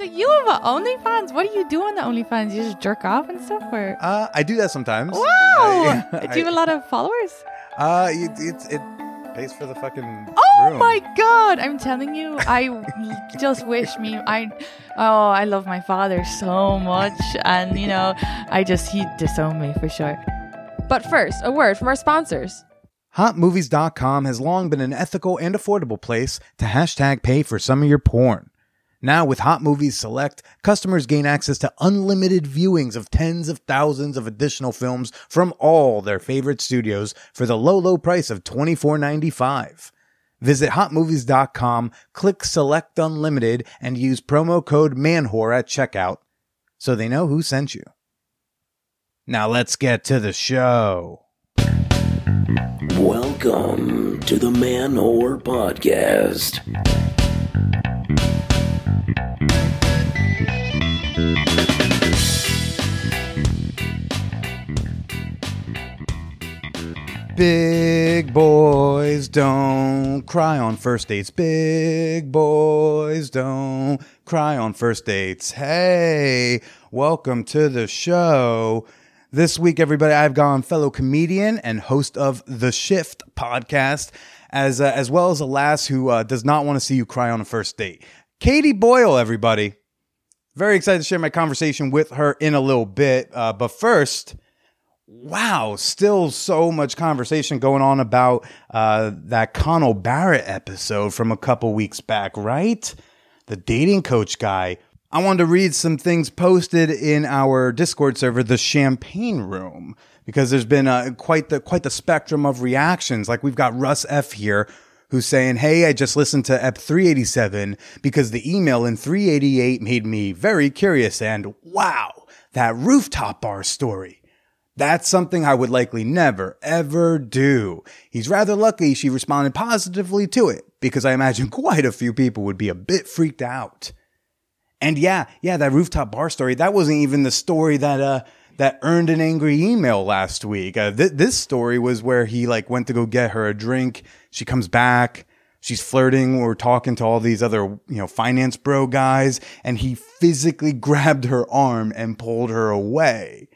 Wait, so you have an OnlyFans? What do you do on the OnlyFans? You just jerk off and stuff? Or? I do that sometimes. Wow! Do you have a lot of followers? It pays for the fucking room. My God! I'm telling you, I just wish I love my father so much. And, you know, he disowned me for sure. But first, a word from our sponsors. HotMovies.com has long been an ethical and affordable place to hashtag pay for some of your porn. Now with Hot Movies Select, customers gain access to unlimited viewings of tens of thousands of additional films from all their favorite studios for the low, low price of $24.95. Visit hotmovies.com, click Select Unlimited, and use promo code MANWHORE at checkout so they know who sent you. Now let's get to the show. Welcome to the Man Whore Podcast. Big boys don't cry on first dates. Big boys don't cry on first dates. Hey, welcome to the show. This week, everybody, I've gone fellow comedian and host of The Shift podcast, as well as a lass who does not want to see you cry on a first date. Katie Boyle, everybody. Very excited to share my conversation with her in a little bit. But first, wow, still so much conversation going on about that Connell Barrett episode from a couple weeks back, right? The dating coach guy. I wanted to read some things posted in our Discord server, The Champagne Room, because there's been quite the spectrum of reactions. Like, we've got Russ F here, who's saying, hey, I just listened to EP 387 because the email in 388 made me very curious, and wow, that rooftop bar story. That's something I would likely never, ever do. He's rather lucky she responded positively to it, because I imagine quite a few people would be a bit freaked out. And yeah, that rooftop bar story, that wasn't even the story that earned an angry email last week. This story was where he went to go get her a drink. She comes back. She's flirting or talking to all these other, finance bro guys. And he physically grabbed her arm and pulled her away,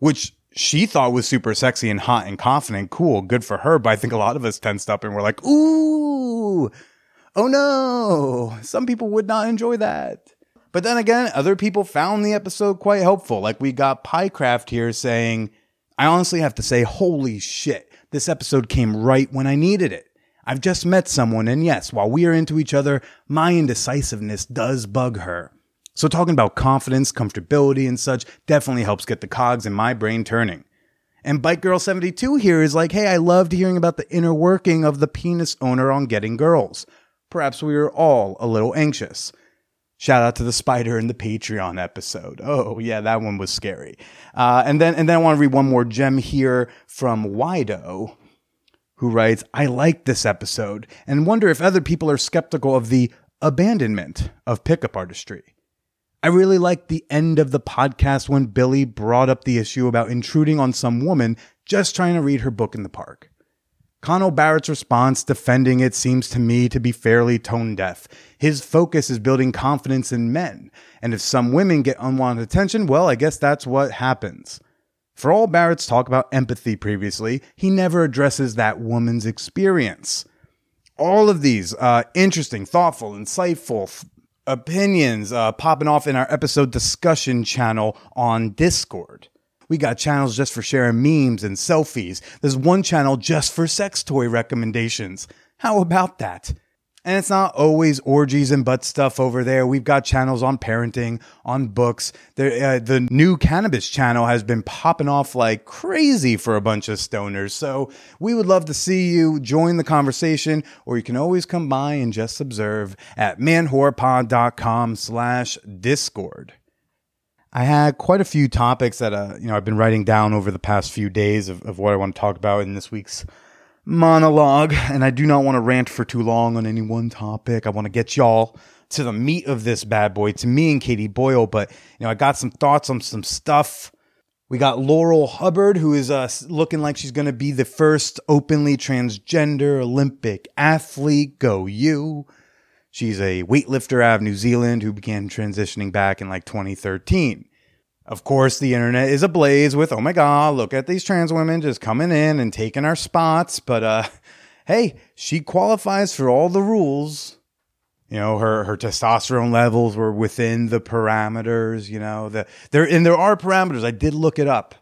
which she thought was super sexy and hot and confident. Cool. Good for her. But I think a lot of us tensed up and were like, ooh, oh no. Some people would not enjoy that. But then again, other people found the episode quite helpful. Like, we got Piecraft here saying, I honestly have to say, holy shit, this episode came right when I needed it. I've just met someone, and yes, while we are into each other, my indecisiveness does bug her. So talking about confidence, comfortability, and such definitely helps get the cogs in my brain turning. And Bike Girl 72 here is like, hey, I loved hearing about the inner working of the penis owner on getting girls. Perhaps we were all a little anxious. Shout out to the spider in the Patreon episode. Oh, yeah, that one was scary. And then I want to read one more gem here from Wido, who writes, I like this episode and wonder if other people are skeptical of the abandonment of pickup artistry. I really liked the end of the podcast when Billy brought up the issue about intruding on some woman just trying to read her book in the park. Connell Barrett's response defending it seems to me to be fairly tone-deaf. His focus is building confidence in men, and if some women get unwanted attention, well, I guess that's what happens. For all Barrett's talk about empathy previously, he never addresses that woman's experience. All of these interesting, thoughtful, insightful opinions popping off in our episode discussion channel on Discord. We got channels just for sharing memes and selfies. There's one channel just for sex toy recommendations. How about that? And it's not always orgies and butt stuff over there. We've got channels on parenting, on books. The new cannabis channel has been popping off like crazy for a bunch of stoners. So we would love to see you join the conversation, or you can always come by and just observe at manwhorepod.com/discord. I had quite a few topics that I've been writing down over the past few days of what I want to talk about in this week's monologue, and I do not want to rant for too long on any one topic. I want to get y'all to the meat of this bad boy, to me and Katie Boyle, but I got some thoughts on some stuff. We got Laurel Hubbard, who is looking like she's going to be the first openly transgender Olympic athlete. Go you. She's a weightlifter out of New Zealand who began transitioning back in like 2013. Of course, the internet is ablaze with, oh my God, look at these trans women just coming in and taking our spots. But hey, she qualifies for all the rules. You know, her testosterone levels were within the parameters, you know. There are parameters. I did look it up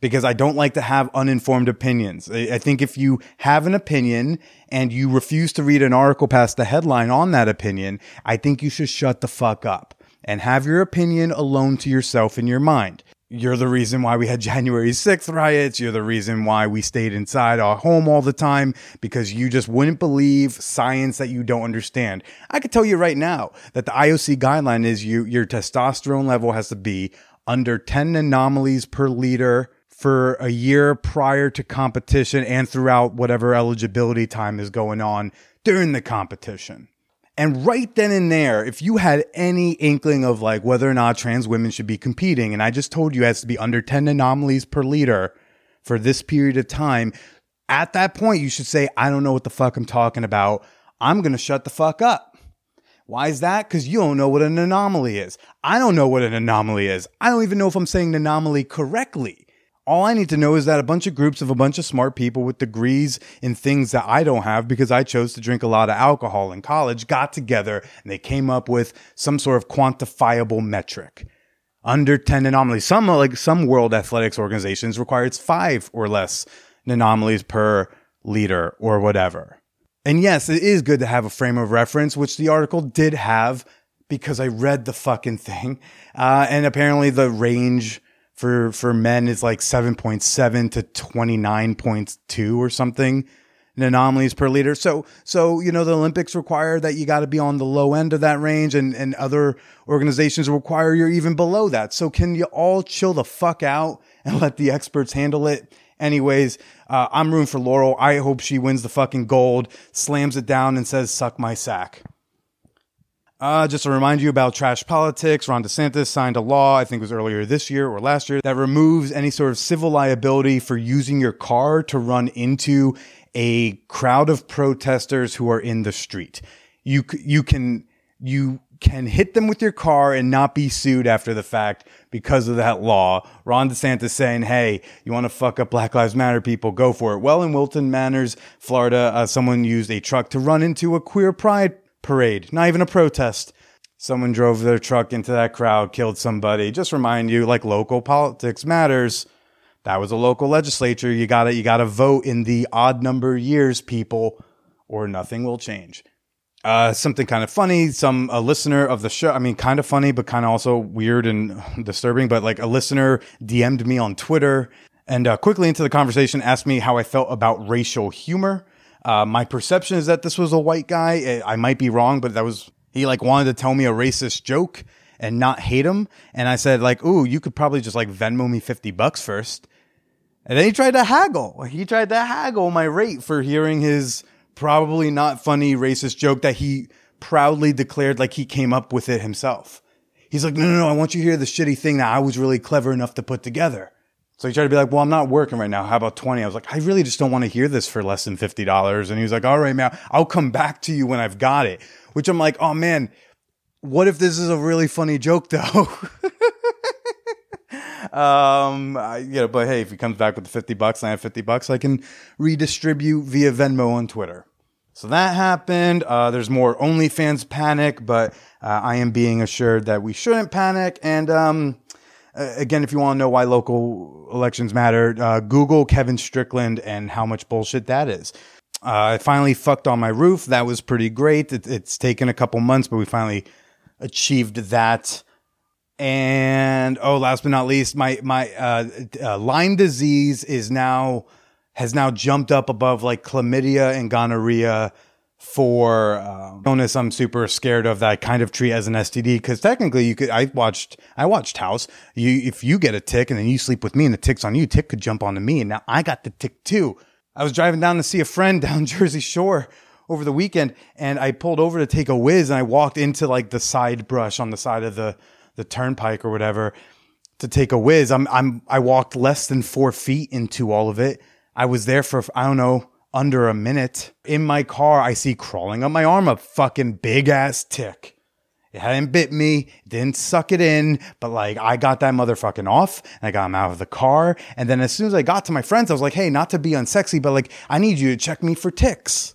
because I don't like to have uninformed opinions. I think if you have an opinion and you refuse to read an article past the headline on that opinion, I think you should shut the fuck up and have your opinion alone to yourself in your mind. You're the reason why we had January 6th riots. You're the reason why we stayed inside our home all the time, because you just wouldn't believe science that you don't understand. I could tell you right now that the IOC guideline is your testosterone level has to be under 10 anomalies per liter for a year prior to competition and throughout whatever eligibility time is going on during the competition. And right then and there, if you had any inkling of like whether or not trans women should be competing, and I just told you it has to be under 10 anomalies per liter for this period of time, at that point, you should say, I don't know what the fuck I'm talking about. I'm going to shut the fuck up. Why is that? Because you don't know what an anomaly is. I don't know what an anomaly is. I don't even know if I'm saying an anomaly correctly. All I need to know is that a bunch of groups of a bunch of smart people with degrees in things that I don't have because I chose to drink a lot of alcohol in college got together and they came up with some sort of quantifiable metric. Under 10 anomalies. Some world athletics organizations require it's 5 or less anomalies per liter or whatever. And yes, it is good to have a frame of reference, which the article did have because I read the fucking thing. And apparently the range for men is like 7.7 to 29.2 or something anomalies per liter. So you know, the Olympics require that you got to be on the low end of that range, and other organizations require you're even below that. So can you all chill the fuck out and let the experts handle it? Anyways, I'm rooting for Laurel. I hope she wins the fucking gold, slams it down and says, suck my sack. Just to remind you about trash politics, Ron DeSantis signed a law, I think it was earlier this year or last year, that removes any sort of civil liability for using your car to run into a crowd of protesters who are in the street. You can hit them with your car and not be sued after the fact because of that law. Ron DeSantis saying, hey, you want to fuck up Black Lives Matter people, go for it. Well, in Wilton Manors, Florida, someone used a truck to run into a queer pride parade, not even a protest. Someone drove their truck into that crowd, killed somebody. Just remind you, like, local politics matters. That was a local legislature. You gotta vote in the odd number years, people, or nothing will change. Something kind of funny. A listener of the show, I mean, kind of funny, but kind of also weird and disturbing, but like a listener DM'd me on Twitter and quickly into the conversation asked me how I felt about racial humor. My perception is that this was a white guy. I might be wrong, but he like wanted to tell me a racist joke and not hate him. And I said like, ooh, you could probably just like Venmo me $50 first. And then he tried to haggle. He tried to haggle my rate for hearing his probably not funny racist joke that he proudly declared like he came up with it himself. He's like, no, I want you to hear the shitty thing that I was really clever enough to put together. So he tried to be like, well, I'm not working right now. How about 20? I was like, I really just don't want to hear this for less than $50. And he was like, all right, man, I'll come back to you when I've got it. Which I'm like, oh, man, what if this is a really funny joke, though? But hey, if he comes back with the $50 and I have $50, I can redistribute via Venmo on Twitter. So that happened. There's more OnlyFans panic, but I am being assured that we shouldn't panic. And again, if you want to know why local elections matter, Google Kevin Strickland and how much bullshit that is. I finally fucked on my roof. That was pretty great. It's taken a couple months, but we finally achieved that. And last but not least, my Lyme disease has now jumped up above like chlamydia and gonorrhea. For illness I'm super scared of that I kind of treat as an STD, because technically I watched House. If you get a tick and then you sleep with me and the tick's on you, tick could jump onto me, and now I got the tick too. I was driving down to see a friend down Jersey Shore over the weekend, and I pulled over to take a whiz, and I walked into like the side brush on the side of the turnpike or whatever to take a whiz. I walked less than 4 feet into all of it. I was there for, I don't know, under a minute. In my car, I see crawling up my arm a fucking big ass tick. It hadn't bit me, didn't suck it in, but like I got that motherfucking off and I got him out of the car. And then as soon as I got to my friends, I was like, hey, not to be unsexy, but like I need you to check me for ticks.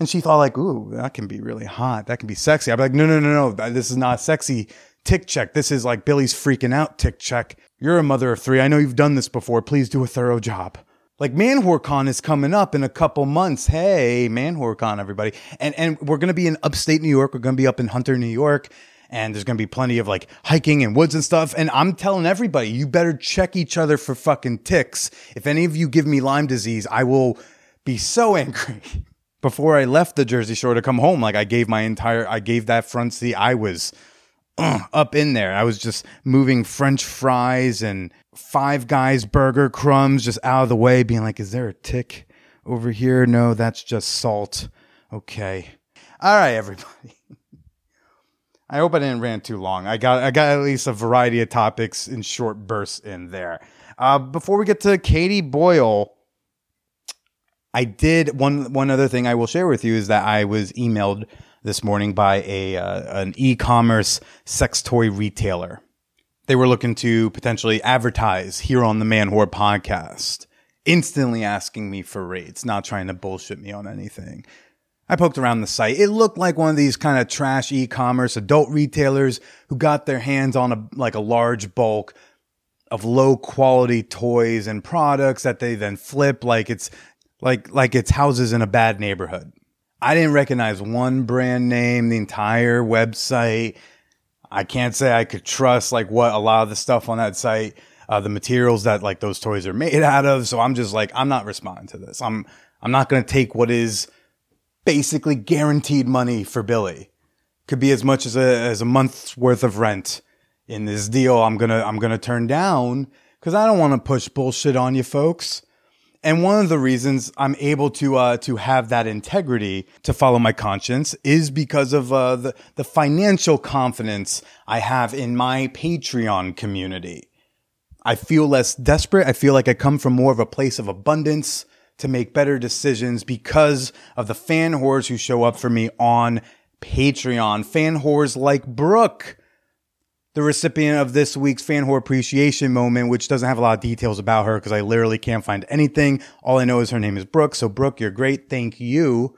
And she thought like, ooh, that can be really hot. That can be sexy. I'd be like, no. This is not sexy tick check. This is like Billy's freaking out tick check. You're a mother of three. I know you've done this before. Please do a thorough job. Like ManwhoreCon is coming up in a couple months. Hey, ManwhoreCon, everybody. And we're going to be in upstate New York. We're going to be up in Hunter, New York. And there's going to be plenty of like hiking and woods and stuff. And I'm telling everybody, you better check each other for fucking ticks. If any of you give me Lyme disease, I will be so angry. Before I left the Jersey Shore to come home, like I gave that front seat. I was up in there. I was just moving French fries and Five Guys burger crumbs just out of the way, being like, is there a tick over here? No, that's just salt. Okay. All right, everybody. I hope I didn't rant too long. I got at least a variety of topics in short bursts in there. Before we get to Katie Boyle, I did one other thing I will share with you is that I was emailed this morning by an e-commerce sex toy retailer. They were looking to potentially advertise here on the Man Whore podcast, instantly asking me for rates, not trying to bullshit me on anything. I poked around the site. It looked like one of these kind of trash e-commerce adult retailers who got their hands on a large bulk of low quality toys and products that they then flip like it's houses in a bad neighborhood. I didn't recognize one brand name, the entire website. I can't say I could trust like what a lot of the stuff on that site, the materials that like those toys are made out of. So I'm just like, I'm not responding to this. I'm not going to take what is basically guaranteed money for Billy. Could be as much as a month's worth of rent in this deal. I'm going to turn down because I don't want to push bullshit on you folks. And one of the reasons I'm able to have that integrity to follow my conscience is because of the financial confidence I have in my Patreon community. I feel less desperate. I feel like I come from more of a place of abundance to make better decisions because of the fan whores who show up for me on Patreon. Fan whores like Brooke, the recipient of this week's Fan Whore Appreciation Moment, which doesn't have a lot of details about her because I literally can't find anything. All I know is her name is Brooke. So, Brooke, you're great. Thank you.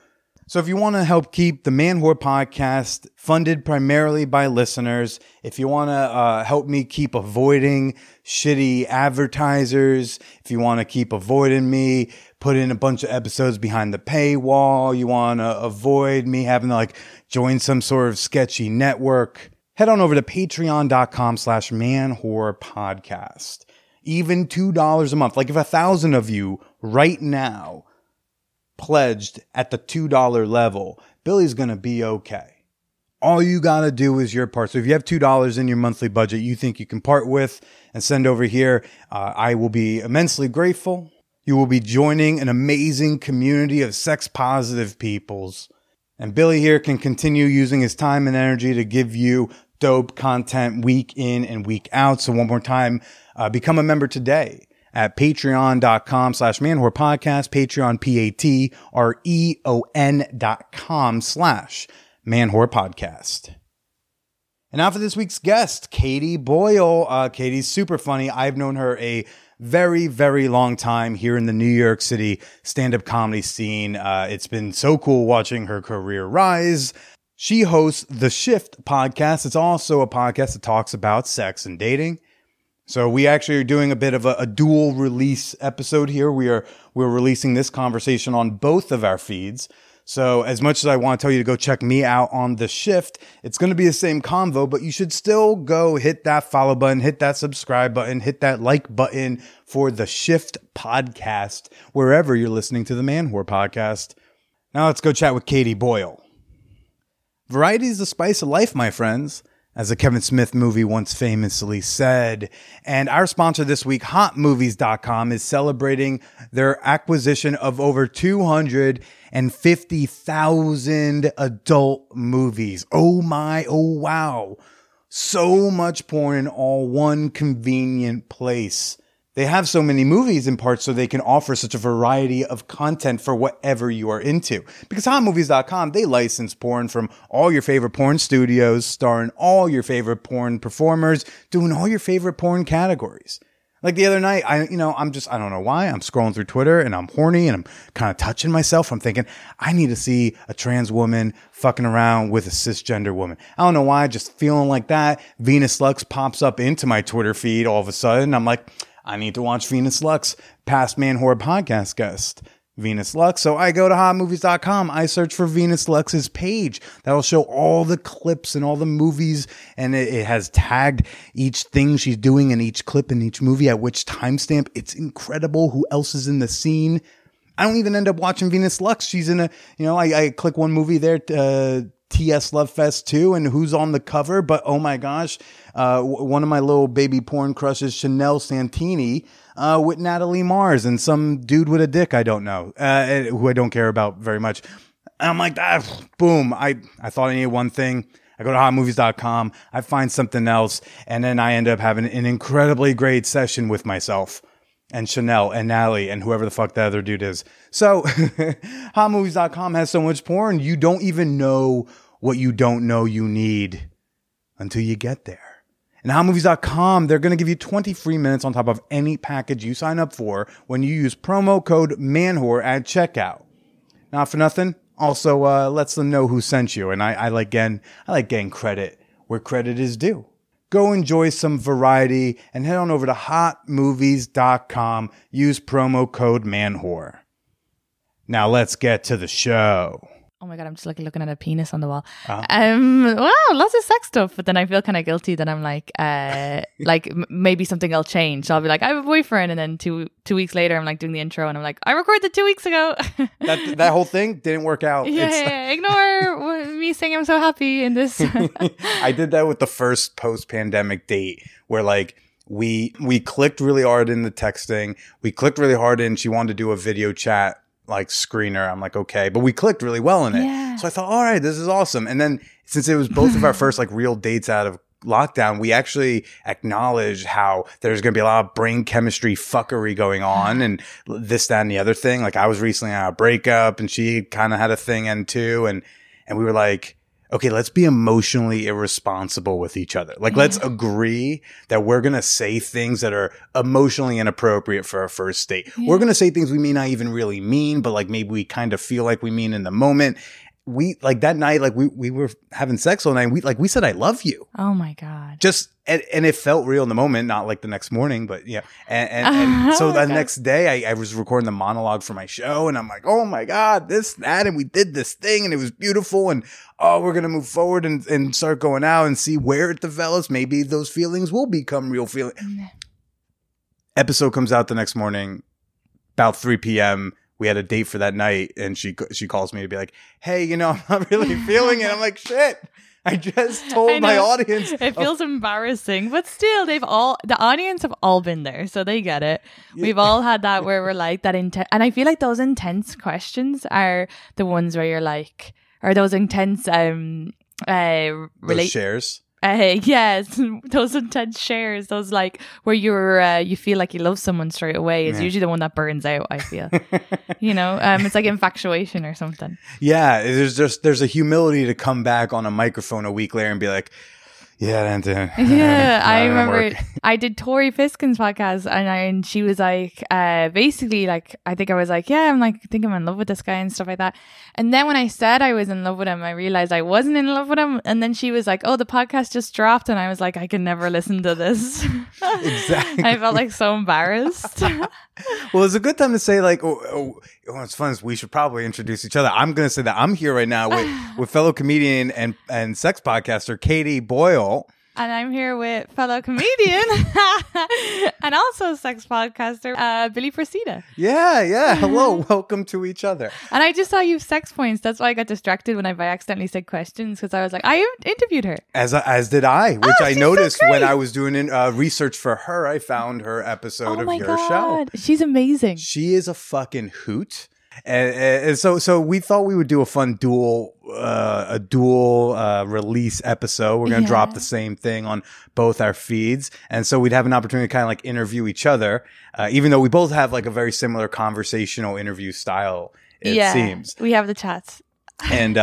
So if you want to help keep the Man Whore podcast funded primarily by listeners, if you want to help me keep avoiding shitty advertisers, if you want to keep avoiding me, put in a bunch of episodes behind the paywall, you want to avoid me having to like join some sort of sketchy network, head on over to patreon.com/manwhorepodcast. Even $2 a month. Like if 1,000 of you right now pledged at the $2 level, Billy's going to be okay. All you got to do is your part. So if you have $2 in your monthly budget you think you can part with and send over here, I will be immensely grateful. You will be joining an amazing community of sex-positive peoples. And Billy here can continue using his time and energy to give you dope content week in and week out. So one more time, become a member today at patreon.com/manwhorepodcast, Patreon, patreon.com/manwhorepodcast. And now for this week's guest, Katie Boyle. Katie's super funny. I've known her a very, very long time here in the New York City stand-up comedy scene. It's been so cool watching her career rise. She hosts The Shift podcast. It's also a podcast that talks about sex and dating. So we actually are doing a bit of a dual release episode here. We're releasing this conversation on both of our feeds. So as much as I want to tell you to go check me out on The Shift, it's going to be the same convo, but you should still go hit that follow button, hit that subscribe button, hit that like button for The Shift podcast, wherever you're listening to the Man Whore podcast. Now let's go chat with Katie Boyle. Variety is the spice of life, my friends, as the Kevin Smith movie once famously said. And our sponsor this week, HotMovies.com, is celebrating their acquisition of over 250,000 adult movies. Oh my, oh wow. So much porn in all one convenient place. they have so many movies in part so they can offer such a variety of content for whatever you are into. Because HotMovies.com, they license porn from all your favorite porn studios, starring all your favorite porn performers, doing all your favorite porn categories. Like the other night, I don't know why, I'm scrolling through Twitter and I'm horny and I'm kind of touching myself. I'm thinking, I need to see a trans woman fucking around with a cisgender woman. I don't know why, just feeling like that. Venus Lux pops up into my Twitter feed all of a sudden. I'm like, I need to watch Venus Lux, past Man Whore podcast guest. Venus Lux. So I go to hotmovies.com. I search for Venus Lux's page. That'll show all the clips and all the movies. And it has tagged each thing she's doing in each clip in each movie at which timestamp. It's incredible who else is in the scene. I don't even end up watching Venus Lux. She's in I click one movie there, TS Love Fest 2, and who's on the cover. But oh my gosh, one of my little baby porn crushes, Chanel Santini, with Natalie Mars and some dude with a dick I don't know, who I don't care about very much. And I'm like, boom, I thought I needed one thing. I go to hotmovies.com, I find something else, and then I end up having an incredibly great session with myself and Chanel and Natalie and whoever the fuck that other dude is. So hotmovies.com has so much porn, you don't even know what you don't know you need until you get there. And hotmovies.com, they're going to give you 20 free minutes on top of any package you sign up for when you use promo code MANWHORE at checkout. Not for nothing, also lets them know who sent you. And I like getting credit where credit is due. Go enjoy some variety and head on over to hotmovies.com. Use promo code MANWHORE. Now let's get to the show. Oh my God, I'm just like looking at a penis on the wall. Oh. Wow, lots of sex stuff. But then I feel kind of guilty that I'm like, maybe something will change. So I'll be like, I have a boyfriend. And then two weeks later, I'm like doing the intro and I'm like, I recorded 2 weeks ago. that whole thing didn't work out. Yeah, ignore me saying I'm so happy in this. I did that with the first post-pandemic date where like, we clicked really hard in the texting. We clicked really hard in, she wanted to do a video chat. Like screener. I'm like, okay, but we clicked really well in it. Yeah. So I thought, all right, this is awesome. And then since it was both of our first like real dates out of lockdown, we actually acknowledged how there's going to be a lot of brain chemistry fuckery going on and this, that, and the other thing. Like I was recently on a breakup and she kind of had a thing end too. And we were like, okay, let's be emotionally irresponsible with each other. Like, let's agree that we're going to say things that are emotionally inappropriate for our first date. Yeah. We're going to say things we may not even really mean, but like maybe we kind of feel like we mean in the moment. We like that night, like we were having sex all night. And we said, I love you. Oh my God. Just, and it felt real in the moment, not like the next morning, but yeah. And so the next day I was recording the monologue for my show and I'm like, oh my God, this, that, and we did this thing and it was beautiful. And oh, we're going to move forward and start going out and see where it develops. Maybe those feelings will become real feelings. Mm. Episode comes out the next morning, about 3 p.m., we had a date for that night and she calls me to be like, hey, I'm not really feeling it. I'm like, shit, I just told my audience. It feels embarrassing, but still the audience have all been there. So they get it. Yeah. We've all had that where we're like that intense. And I feel like those intense questions are the ones where you're like, or those intense, shares. Yes, those intense shares, those like where you're you feel like you love someone straight away is usually the one that burns out, I feel. It's like infatuation or something. Yeah, there's a humility to come back on a microphone a week later and be like, I remember I did Tori Fiskin's podcast and she was like, basically like, I think I was like, yeah, I'm like, I think I'm in love with this guy and stuff like that. And then when I said I was in love with him, I realized I wasn't in love with him. And then she was like, oh, the podcast just dropped. And I was like, I can never listen to this. Exactly. I felt like so embarrassed. Well, it's a good time to say like, what's fun is we should probably introduce each other. I'm going to say that I'm here right now with fellow comedian and sex podcaster Katie Boyle. And I'm here with fellow comedian and also sex podcaster Billy Procida. Yeah. Hello. Welcome to each other. And I just saw you sex points. That's why I got distracted when I accidentally said questions because I was like, I interviewed her. As did I, which I noticed so when I was doing research for her. I found her episode of your show. She's amazing. She is a fucking hoot. And so we thought we would do a fun dual release episode. We're going to drop the same thing on both our feeds. And so we'd have an opportunity to kind of like interview each other, even though we both have like a very similar conversational interview style, it seems. We have the chats. And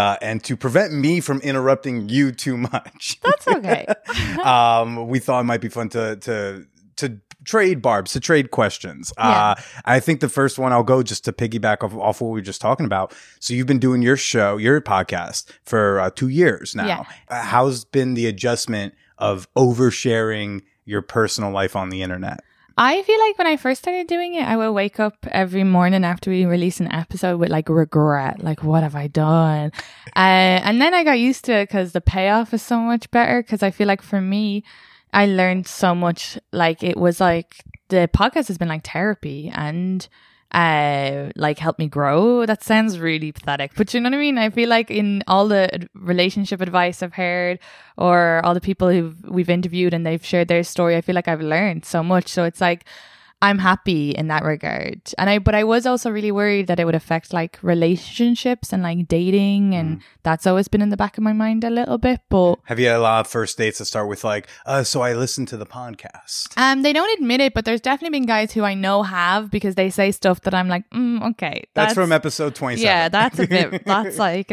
to prevent me from interrupting you too much. That's okay. We thought it might be fun to trade barbs, to trade questions. I think the first one I'll go just to piggyback off what we were just talking about. So you've been doing your podcast for 2 years now. Yeah. How's been the adjustment of oversharing your personal life on the internet? I feel like when I first started doing it, I would wake up every morning after we release an episode with like regret, like what have I done? And then I got used to it because the payoff is so much better, because I feel like for me, I learned so much. Like it was like the podcast has been like therapy and like helped me grow. That sounds really pathetic, but you know what I mean? I feel like in all the relationship advice I've heard or all the people who we've interviewed and they've shared their story, I feel like I've learned so much. So it's like I'm happy in that regard. And I was also really worried that it would affect like relationships and like dating, and that's always been in the back of my mind a little bit. But have you had a lot of first dates that start with like, so I listened to the podcast? They don't admit it, but there's definitely been guys who I know have, because they say stuff that I'm like, okay. That's from episode 27. Yeah, that's a bit much. So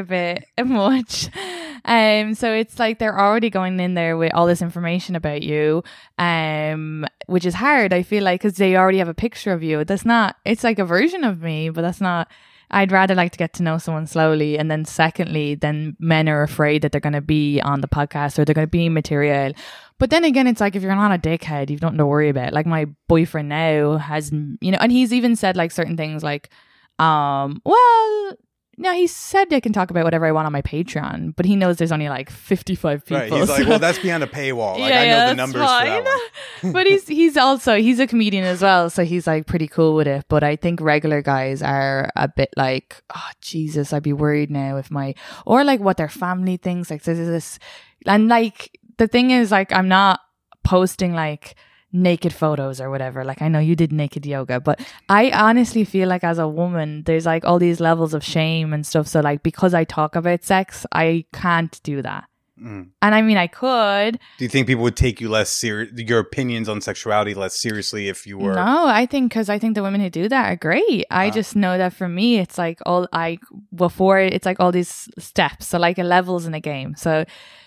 it's like they're already going in there with all this information about you, which is hard, I feel like, because they already have a picture of you. It's like a version of me, but that's not. I'd rather like to get to know someone slowly. And then secondly, then men are afraid that they're going to be on the podcast or they're going to be material. But then again, it's like, if you're not a dickhead, you don't have to worry about it. Like my boyfriend now has, and he's even said like certain things like, no, he said I can talk about whatever I want on my Patreon, but he knows there's only like 55 people. Right. He's like, well, that's behind a paywall. Like, I know the numbers fine. For that one. But he's also a comedian as well, so he's like pretty cool with it. But I think regular guys are a bit like, oh, Jesus, I'd be worried now if or like what their family thinks, like this. And like, the thing is like, I'm not posting like naked photos or whatever. Like I know you did naked yoga, but I honestly feel like as a woman there's like all these levels of shame and stuff, so like because I talk about sex I can't do that. And I mean I could. Do you think people would take you less your opinions on sexuality less seriously if you were? No, I think because I think the women who do that are great. I just know that for me it's like it's like all these steps, so like levels in a game. So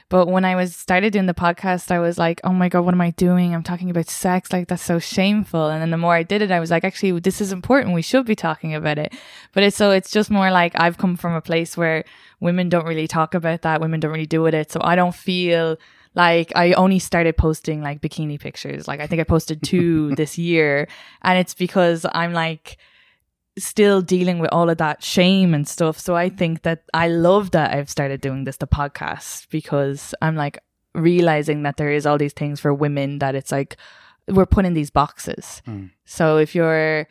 but when I started doing the podcast, I was like, oh my God, what am I doing? I'm talking about sex. Like, that's so shameful. And then the more I did it, I was like, actually, this is important. We should be talking about it. But it's just more like I've come from a place where women don't really talk about that. Women don't really do it. So I don't feel like I only started posting like bikini pictures. Like, I think I posted 2 this year. And it's because I'm like still dealing with all of that shame and stuff. So I think that I love that I've started doing the podcast, because I'm like realizing that there is all these things for women that it's like we're put in these boxes. So if you're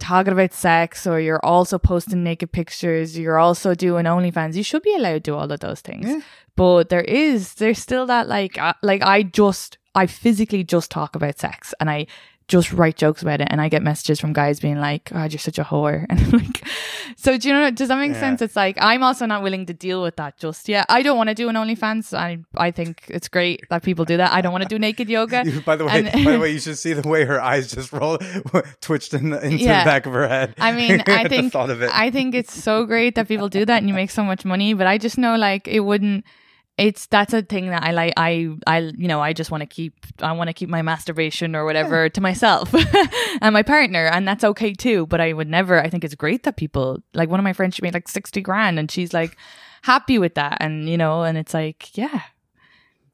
talking about sex or you're also posting naked pictures, you're also doing OnlyFans, you should be allowed to do all of those things. But there's still that like I physically just talk about sex and I just write jokes about it, and I get messages from guys being like, oh, you're such a whore, and I'm like, so do you know, does that make sense? It's like I'm also not willing to deal with that just yet. I don't want to do an OnlyFans. I think it's great that people do that. I don't want to do naked yoga. By the way, you should see the way her eyes just twitched into the back of her head. I mean, I think I think it's so great that people do that and you make so much money, but I just know like it wouldn't. That's a thing that I like. I just want to keep my masturbation or whatever to myself and my partner, and that's okay too. But I would never. I think it's great that people, like one of my friends, she made like 60 grand, and she's like happy with that, and and it's like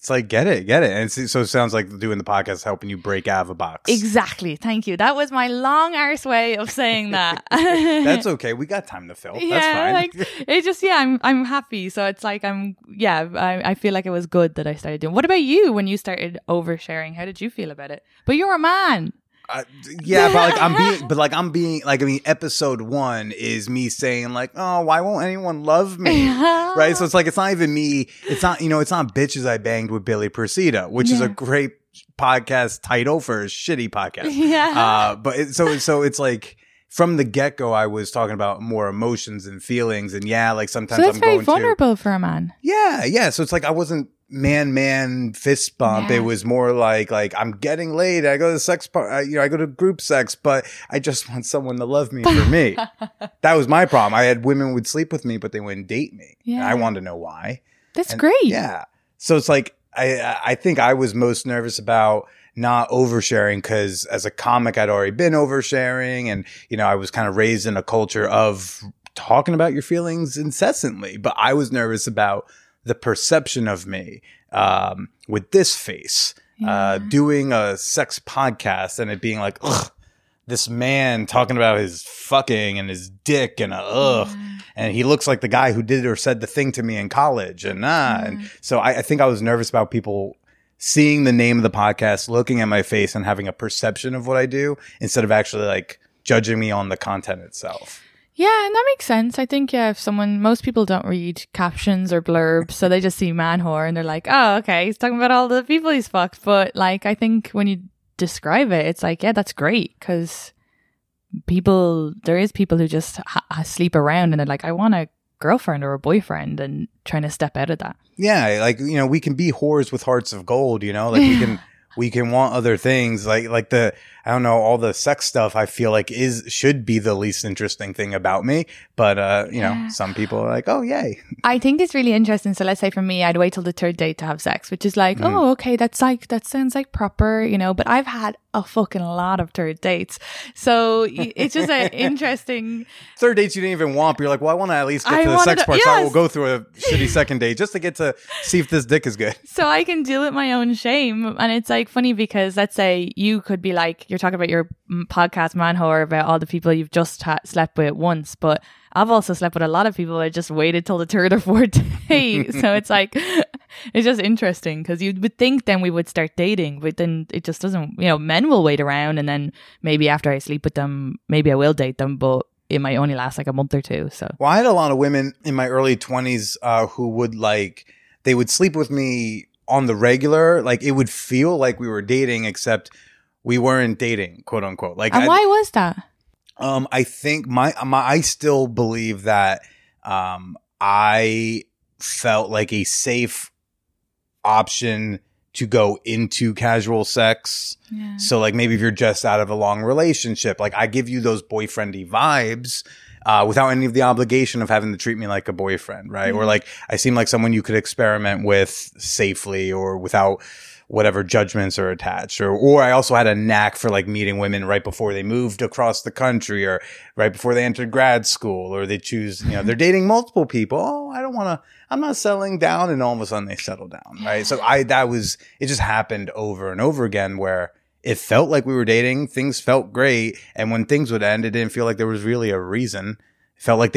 It's like, get it. And so it sounds like doing the podcast helping you break out of a box. Exactly. Thank you. That was my long arse way of saying that. That's okay. We got time to fill. Yeah, that's fine. Like, it just, I'm happy. So it's like, I feel like it was good that I started doing. What about you when you started oversharing? How did you feel about it? But you're a man. Episode 1 is me saying like, oh, why won't anyone love me? Right. So it's like, it's not even me. It's not, it's not Bitches I Banged with Billy Procida, which is a great podcast title for a shitty podcast. But it's like, from the get-go, I was talking about more emotions and feelings. And yeah, like sometimes I'm going to... So that's very vulnerable for a man. Yeah, yeah. So it's like I wasn't man fist bump. Yeah. It was more like I'm getting laid. I go to I go to group sex, but I just want someone to love me for me. That was my problem. I had women would sleep with me, but they wouldn't date me. Yeah. And I wanted to know why. That's great. Yeah. So it's like I think I was most nervous about not oversharing because as a comic, I'd already been oversharing. And, you know, I was kind of raised in a culture of talking about your feelings incessantly. But I was nervous about the perception of me with this face, doing a sex podcast and it being like, ugh, this man talking about his fucking and his dick and and he looks like the guy who did or said the thing to me in college. And so I think I was nervous about people seeing the name of the podcast, looking at my face and having a perception of what I do instead of actually like judging me on the content itself. Yeah, and that makes sense. I think, yeah, if someone, most people don't read captions or blurbs, so they just see man whore and they're like, oh, okay, he's talking about all the people he's fucked. But like, I think when you describe it, it's like, yeah, that's great because there is people who just sleep around and they're like, I want to girlfriend or a boyfriend and trying to step out of that. Yeah, like, you know, we can be whores with hearts of gold, you know, like we can want other things like the, I don't know, all the sex stuff I feel like should be the least interesting thing about me. But, you know, some people are like, oh, yay. I think it's really interesting. So let's say for me, I'd wait till the third date to have sex, which is like, oh, okay, that's like, that sounds like proper, you know, but I've had a fucking lot of third dates. So it's just an interesting. Third dates you didn't even want, but you're like, well, I want to at least get to the sex part. Yes. So I will go through a shitty second date just to get to see if this dick is good. So I can deal with my own shame. And it's like funny because let's say you could be like, you're talking about your podcast Manwhore about all the people you've just slept with once, but I've also slept with a lot of people that just waited till the third or fourth day. So it's like, it's just interesting because you would think then we would start dating, but then it just doesn't, you know, men will wait around and then maybe after I sleep with them, maybe I will date them, but it might only last like a month or two. So, well, I had a lot of women in my early 20s who would like, they would sleep with me on the regular. Like it would feel like we were dating, except we weren't dating, quote unquote. Like, and why was that? I think I still believe that I felt like a safe option to go into casual sex. Yeah. So like maybe if you're just out of a long relationship, like I give you those boyfriendy vibes without any of the obligation of having to treat me like a boyfriend, right? Or like I seem like someone you could experiment with safely or without whatever judgments are attached, or I also had a knack for like meeting women right before they moved across the country or right before they entered grad school, or they choose, you know, they're dating multiple people. Oh, I'm not settling down. And all of a sudden they settle down. Right. So it just happened over and over again where it felt like we were dating. Things felt great. And when things would end, it didn't feel like there was really a reason. It felt like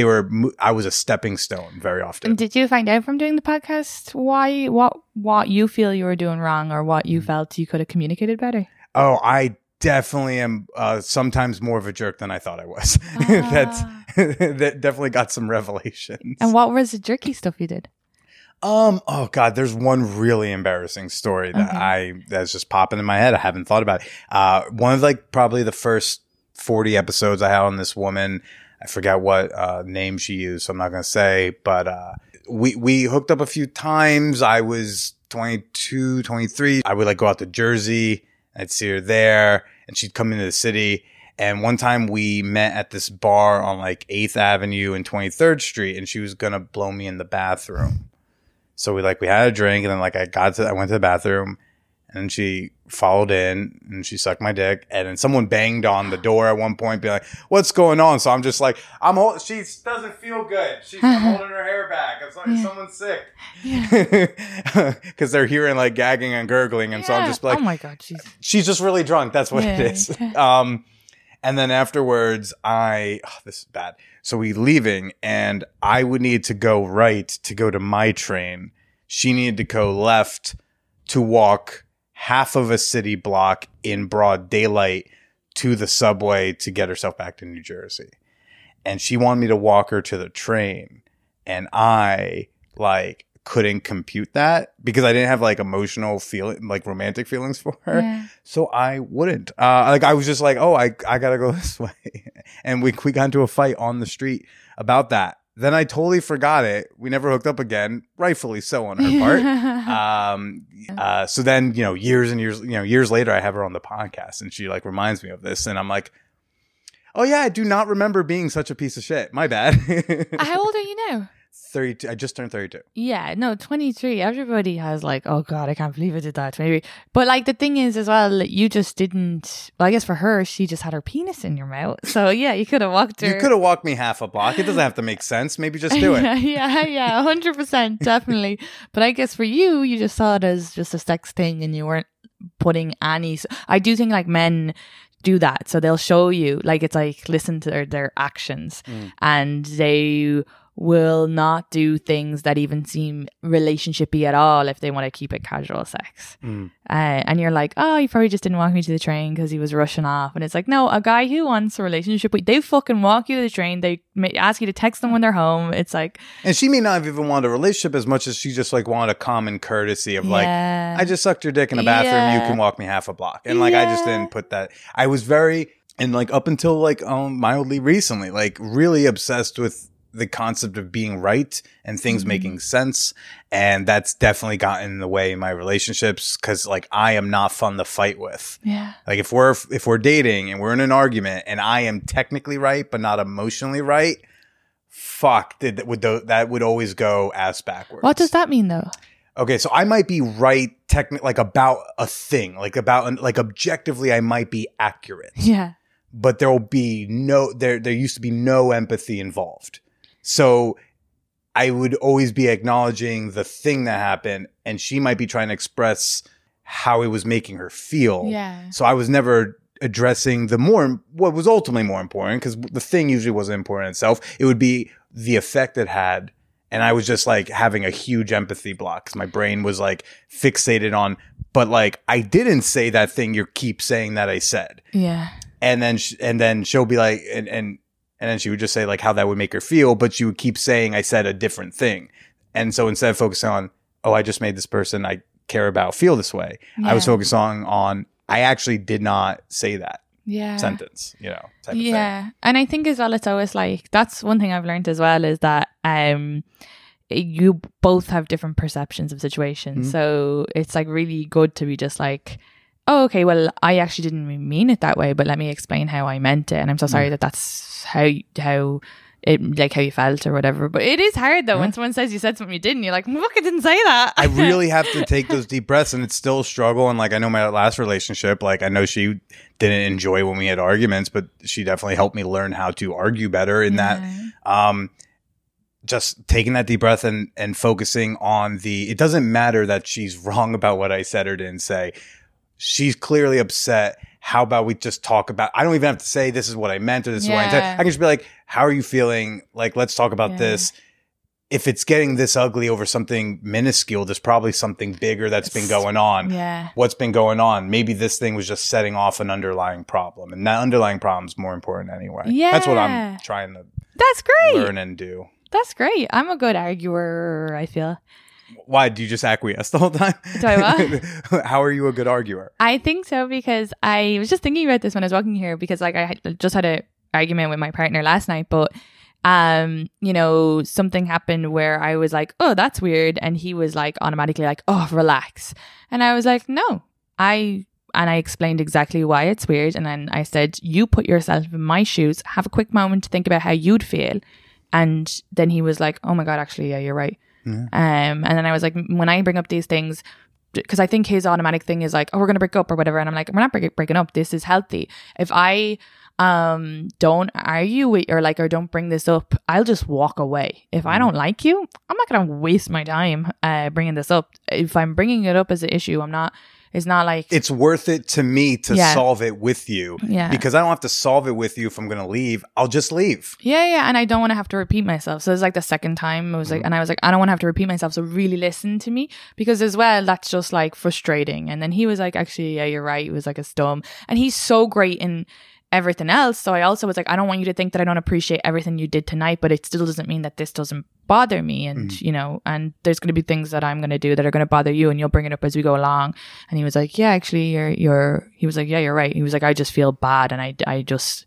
I was a stepping stone very often. And did you find out from doing the podcast why, what you feel you were doing wrong or what you felt you could have communicated better? Oh, I definitely am sometimes more of a jerk than I thought I was. That definitely got some revelations. And what was the jerky stuff you did? Oh God, there's one really embarrassing story that's just popping in my head. I haven't thought about it. One of like probably the first 40 episodes I had on this woman. I forgot what name she used, so I'm not going to say. But we hooked up a few times. I was 22, 23. I would like go out to Jersey. I'd see her there, and she'd come into the city. And one time we met at this bar on like 8th Avenue and 23rd Street, and she was going to blow me in the bathroom. So we had a drink, and then like I went to the bathroom. And she followed in and she sucked my dick. And then someone banged on the door at one point, being like, what's going on? So I'm just like, she doesn't feel good. She's holding her hair back. It's like someone's sick. Yeah. Because they're hearing like gagging and gurgling. And so I'm just like, oh my God, she's just really drunk. That's what it is. And then afterwards, this is bad. So we leaving and I would need to go right to go to my train. She needed to go left to walk half of a city block in broad daylight to the subway to get herself back to New Jersey. And she wanted me to walk her to the train. And I like couldn't compute that because I didn't have like emotional feeling, like romantic feelings for her. Yeah. So I wouldn't. Like I was just like, oh, I gotta go this way. And we got into a fight on the street about that. Then I totally forgot it. We never hooked up again, rightfully so on her part. So then, you know, years later, I have her on the podcast and she like reminds me of this. And I'm like, oh yeah, I do not remember being such a piece of shit. My bad. How old are you now? 32. I just turned 32. Yeah, no, 23. Everybody has like, oh God, I can't believe I did that. 23. But like the thing is as well, you just didn't, well, I guess for her, she just had her penis in your mouth. So yeah, you could have walked her. You could have walked me half a block. It doesn't have to make sense. Maybe just do it. yeah, 100%, definitely. But I guess for you, you just saw it as just a sex thing and you weren't putting any, I do think like men do that. So they'll show you, like it's like listen to their actions and they will not do things that even seem relationshipy at all if they want to keep it casual sex. And you're like, oh, he probably just didn't walk me to the train because he was rushing off. And it's like, no, a guy who wants a relationship, they fucking walk you to the train. They ask you to text them when they're home. It's like... And she may not have even wanted a relationship as much as she just like wanted a common courtesy of like, I just sucked your dick in a bathroom. Yeah. You can walk me half a block. And like, I just didn't put that... I was very... And like up until like mildly recently, like really obsessed with the concept of being right and things making sense. And that's definitely gotten in the way in my relationships because like I am not fun to fight with. Yeah. Like if we're dating and we're in an argument and I am technically right but not emotionally right, fuck, that would always go ass backwards. What does that mean though? Okay, so I might be right technically like about a thing, like about like objectively I might be accurate. Yeah. But there used to be no empathy involved. So I would always be acknowledging the thing that happened and she might be trying to express how it was making her feel. Yeah. So I was never addressing what was ultimately more important because the thing usually wasn't important in itself. It would be the effect it had. And I was just like having a huge empathy block because my brain was like fixated on, but like I didn't say that thing you keep saying that I said. Yeah. And then she'll be like, and then she would just say like how that would make her feel, but she would keep saying I said a different thing. And so instead of focusing on, oh, I just made this person I care about feel this way, yeah. I was focusing on I actually did not say that sentence, you know, type of thing. And I think as well it's always like that's one thing I've learned as well is that you both have different perceptions of situations. So it's like really good to be just like, oh, okay, well, I actually didn't mean it that way, but let me explain how I meant it. And I'm so sorry that that's how it, like how you felt or whatever. But it is hard though when someone says you said something you didn't, you're like, fuck, I didn't say that. I really have to take those deep breaths and it's still a struggle. And like, I know my last relationship, like I know she didn't enjoy when we had arguments, but she definitely helped me learn how to argue better in that. Just taking that deep breath and focusing on it doesn't matter that she's wrong about what I said or didn't say. She's clearly upset. How about we just talk about, I don't even have to say this is what I meant or this is what I intended. I can just be like, how are you feeling? Like, let's talk about this. If it's getting this ugly over something minuscule, there's probably something bigger that's been going on. Yeah. What's been going on? Maybe this thing was just setting off an underlying problem. And that underlying problem's more important anyway. Yeah. That's what I'm trying to learn and do. That's great. I'm a good arguer, I feel. Why do you just acquiesce the whole time? Do I what? How are you a good arguer? I think so because I was just thinking about this when I was walking here because like I just had an argument with my partner last night, but you know, something happened where I was like, oh, that's weird, and he was like automatically like, oh, relax, and I was like, no, I explained exactly why it's weird, and then I said, you put yourself in my shoes, have a quick moment to think about how you'd feel, and then he was like, oh my God, actually, yeah, you're right. Yeah. And then I was like, when I bring up these things, because I think his automatic thing is like, oh, we're going to break up or whatever. And I'm like, we're not breaking up. This is healthy. If I don't argue with or don't bring this up, I'll just walk away. If I don't like you, I'm not going to waste my time bringing this up. If I'm bringing it up as an issue, I'm not. It's not like... It's worth it to me to solve it with you. Yeah. Because I don't have to solve it with you if I'm going to leave. I'll just leave. Yeah. And I don't want to have to repeat myself. So it's like the second time. I was like, I don't want to have to repeat myself. So really listen to me. Because as well, that's just like frustrating. And then he was like, actually, yeah, you're right. It was like a storm. And he's so great in... everything else. So I also was like, I don't want you to think that I don't appreciate everything you did tonight, but it still doesn't mean that this doesn't bother me. And, you know, and there's going to be things that I'm going to do that are going to bother you, and you'll bring it up as we go along. And he was like, yeah, actually, he was like, yeah, you're right. He was like, I just feel bad. And I just,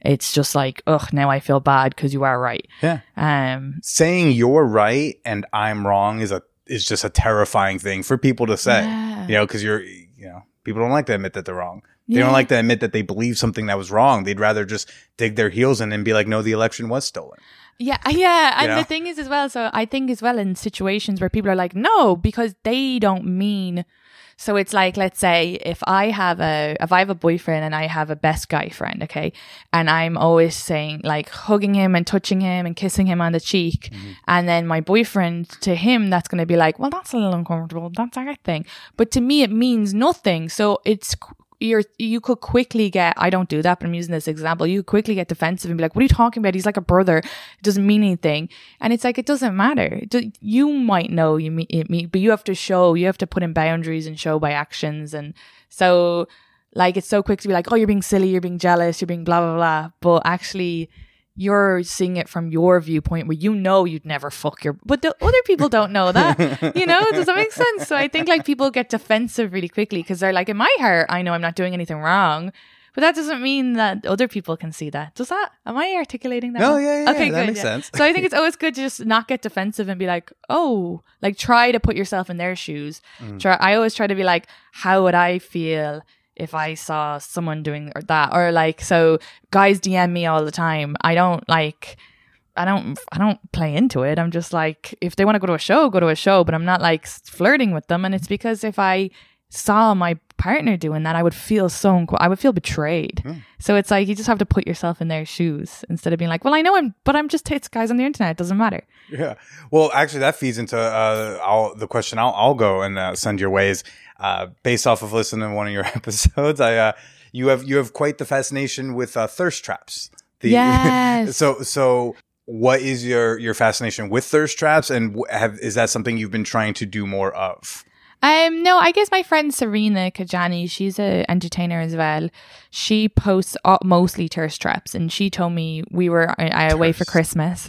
it's just like, ugh, now I feel bad because you are right. Yeah. Saying you're right and I'm wrong is just a terrifying thing for people to say, you know, because people don't like to admit that they're wrong. They don't like to admit that they believe something that was wrong. They'd rather just dig their heels in and be like, no, the election was stolen. Yeah. And the thing is as well, so I think as well in situations where people are like, no, because they don't mean. So it's like, let's say if I have a boyfriend and I have a best guy friend, okay, and I'm always saying like hugging him and touching him and kissing him on the cheek, and then my boyfriend, to him that's going to be like, well, that's a little uncomfortable, that's our thing, but to me it means nothing. So it's you could quickly get, I don't do that, but I'm using this example, you quickly get defensive and be like, what are you talking about? He's like a brother. It doesn't mean anything. And it's like, it doesn't matter. You might know but you have to put in boundaries and show by actions. And so like, it's so quick to be like, oh, you're being silly, you're being jealous, you're being blah, blah, blah. But actually you're seeing it from your viewpoint where you know you'd never fuck your... But the other people don't know that, you know? Does that make sense? So I think, like, people get defensive really quickly because they're like, in my heart, I know I'm not doing anything wrong. But that doesn't mean that other people can see that. Does that... Am I articulating that? No, yeah, okay, that good, makes sense. So I think it's always good to just not get defensive and be like, oh... Like, try to put yourself in their shoes. I always try to be like, how would I feel... if I saw someone doing or that, or like, so guys DM me all the time. I don't play into it. I'm just like, if they want to go to a show, but I'm not like flirting with them. And it's because if I saw my partner doing that, I would feel betrayed. So it's like, you just have to put yourself in their shoes instead of being like, well, I know it's guys on the internet, it doesn't matter. Yeah. Well, actually that feeds into the question I'll go and send your ways. Based off of listening to one of your episodes, you have quite the fascination with thirst traps. Yes. So what is your fascination with thirst traps, and is that something you've been trying to do more of? No, I guess my friend Serena Kajani, she's an entertainer as well. She posts mostly thirst traps, and she told me we were away for Christmas,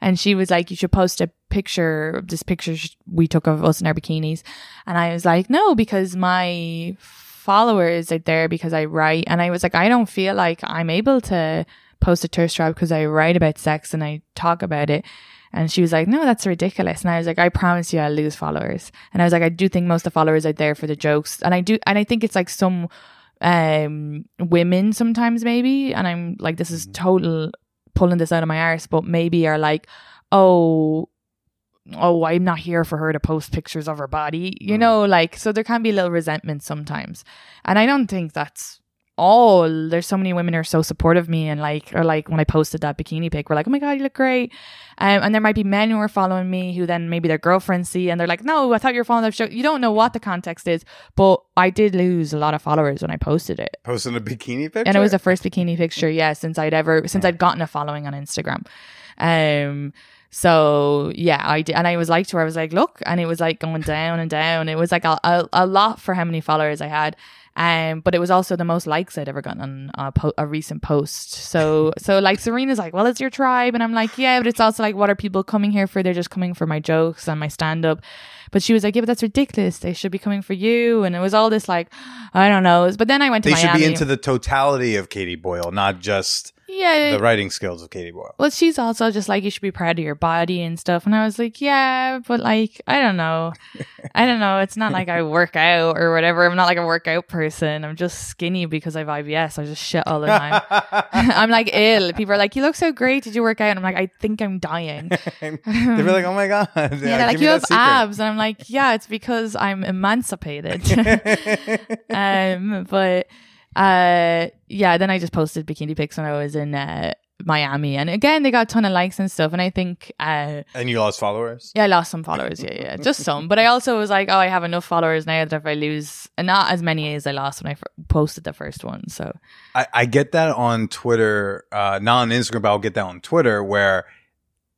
and she was like, "You should post a picture, this picture we took of us in our bikinis," and I was like, "No, because my followers are there because I write," and I was like, "I don't feel like I'm able to post a thirst trap because I write about sex and I talk about it." And she was like, no, that's ridiculous. And I was like, I promise you I'll lose followers. And I was like, I do think most of the followers are there for the jokes. And I think it's like some women sometimes maybe, and I'm like, this is total pulling this out of my arse, but maybe are like, oh, I'm not here for her to post pictures of her body. You know, like, so there can be a little resentment sometimes. And I don't think that's... there's so many women who are so supportive of me, and like, or like when I posted that bikini pic, we're like, oh my god, you look great, and there might be men who are following me who then maybe their girlfriends see and they're like, no, I thought you were following that show. You don't know what the context is, but I did lose a lot of followers when I posted it. Posting a bikini picture, and it was the first bikini picture since I'd gotten a following on Instagram. So yeah, I did, and I was like to her, I was like, look, and it was like going down and down. It was like a lot for how many followers I had. But it was also the most likes I'd ever gotten on a recent post. So like Serena's like, well, it's your tribe. And I'm like, yeah, but it's also like, what are people coming here for? They're just coming for my jokes and my stand up. But she was like, yeah, but that's ridiculous. They should be coming for you. And it was all this like, I don't know. But then I went to Miami. They should be into the totality of Katie Boyle, not just... Yeah, the writing skills of Katie Boyle. Well, she's also just like, you should be proud of your body and stuff. And I was like, yeah, but like, I don't know. It's not like I work out or whatever. I'm not like a workout person. I'm just skinny because I have IBS. I just shit all the time. I'm like ill. People are like, you look so great. Did you work out? And I'm like, I think I'm dying. They were like, oh my god. Yeah, they're like, you have abs. And I'm like, yeah, it's because I'm emancipated. Yeah, then I just posted bikini pics when I was in Miami, and again they got a ton of likes and stuff. And I think and you lost followers? Yeah, I lost some followers. yeah, just some. But I also was like, oh, I have enough followers now that if I lose, and not as many as I lost when I posted the first one. So I get that on Twitter, not on Instagram, but I'll get that on Twitter, where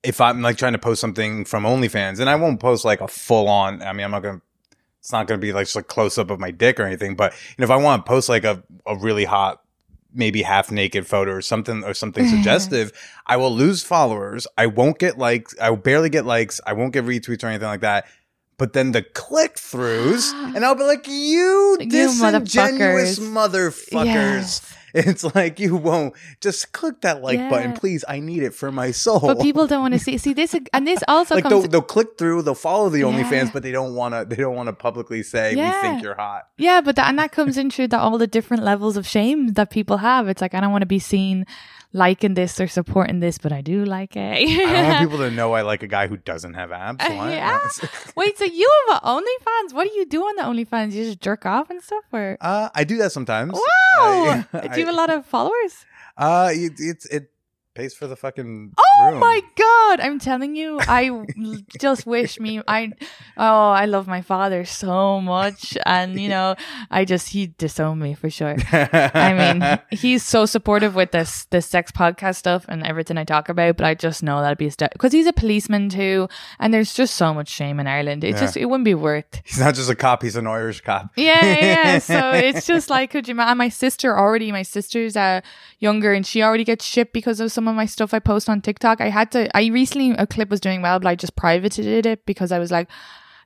if I'm like trying to post something from OnlyFans, and I won't post like a full on. I mean, it's not going to be like just a close up of my dick or anything, but you know, if I want to post like a really hot maybe half naked photo or something suggestive, I will lose followers. I won't get likes. I will barely get likes. I won't get retweets or anything like that. But then the click throughs, and I'll be like, you disingenuous motherfuckers. Yes. It's like, you won't just click that like button, please. I need it for my soul. But people don't want to see. See this, and this also like comes they'll click through. They'll follow the OnlyFans, but they don't want to. They don't want to publicly say we think you're hot. Yeah, but that, and that comes into all the different levels of shame that people have. It's like, I don't want to be seen liking this or supporting this, but I do like it. I don't want people to know I like a guy who doesn't have abs. Wait, so you have an OnlyFans? What do you do on the OnlyFans? You just jerk off and stuff, or? I do that sometimes. Wow. Do you have a lot of followers? It pays for the fucking room. My God. I'm telling you, I just wish I love my father so much. And, you know, he disowned me for sure. I mean, he's so supportive with this sex podcast stuff and everything I talk about. But I just know that'd be a step because he's a policeman too. And there's just so much shame in Ireland. It wouldn't be worth. He's not just a cop. He's an Irish cop. Yeah. So it's just like, could you imagine? My sister's younger and she already gets shit because of some of my stuff I post on TikTok. A clip was doing well, but I just privated it because I was like,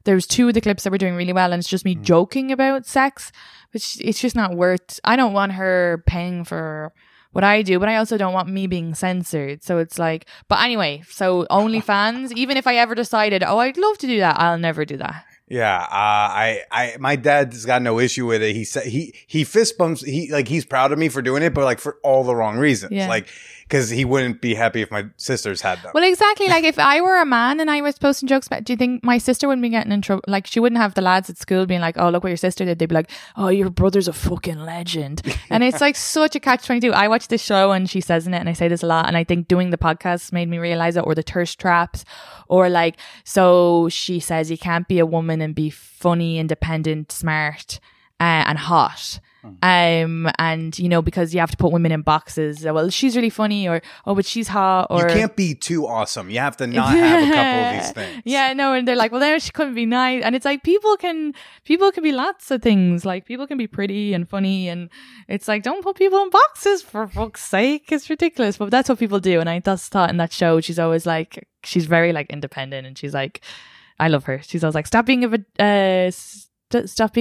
there was two of the clips that were doing really well and it's just me joking about sex, which it's just not worth. I don't want her paying for what I do, but I also don't want me being censored. So it's like, but anyway, so OnlyFans, even if I ever decided, oh, I'd love to do that, I'll never do that. Yeah, my dad's got no issue with it. He said he fist bumps. He's proud of me for doing it, but like for all the wrong reasons. Yeah. Like, because he wouldn't be happy if my sisters had them. Well, exactly. Like if I were a man and I was posting jokes, do you think my sister wouldn't be getting in trouble? Like she wouldn't have the lads at school being like, "Oh, look what your sister did." They'd be like, "Oh, your brother's a fucking legend." And it's like such a catch-22. I watch this show and she says in it, and I say this a lot. And I think doing the podcast made me realize it, or the thirst traps, or like, so she says you can't be a woman and be funny, independent, smart, and hot. And you know, because you have to put women in boxes. Well, she's really funny, or oh, but she's hot, or you can't be too awesome. You have to not have a couple of these things. Yeah, no, and they're like, well, there she couldn't be nice, and it's like people can be lots of things. Like people can be pretty and funny, and it's like don't put people in boxes for fuck's sake. It's ridiculous, but that's what people do. And I just thought in that show, she's always like, she's very like independent, and she's like, I love her. She's always like, stop being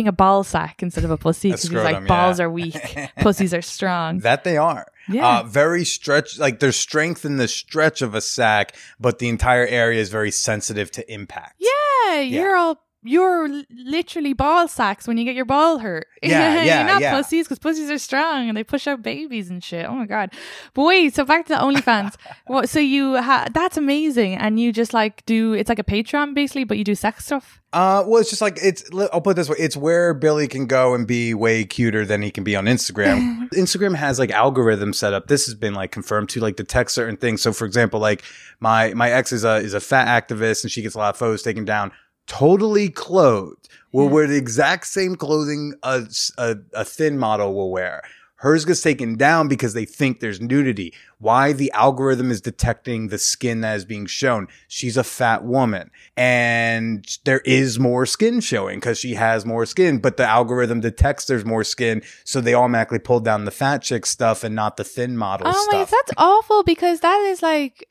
a ball sack instead of a pussy, because he's like, balls are weak, pussies are strong. That they are. Yeah. Very stretch, like there's strength in the stretch of a sack, but the entire area is very sensitive to impact. Yeah. You're literally ball sacks when you get your ball hurt. You're not pussies, because pussies are strong and they push out babies and shit. Oh my God. But wait, so back to the OnlyFans. So you that's amazing. And you just like it's like a Patreon basically, but you do sex stuff. Well, it's just like, I'll put it this way. It's where Billy can go and be way cuter than he can be on Instagram. Instagram has like algorithms set up. This has been like confirmed to like detect certain things. So for example, like my ex is a fat activist and she gets a lot of photos taken down. Totally clothed. We'll wear the exact same clothing a thin model will wear. Hers gets taken down because they think there's nudity. Why? The algorithm is detecting the skin that is being shown. She's a fat woman. And there is more skin showing because she has more skin. But the algorithm detects there's more skin. So they automatically pulled down the fat chick stuff and not the thin model stuff. Oh my, that's awful, because that is like,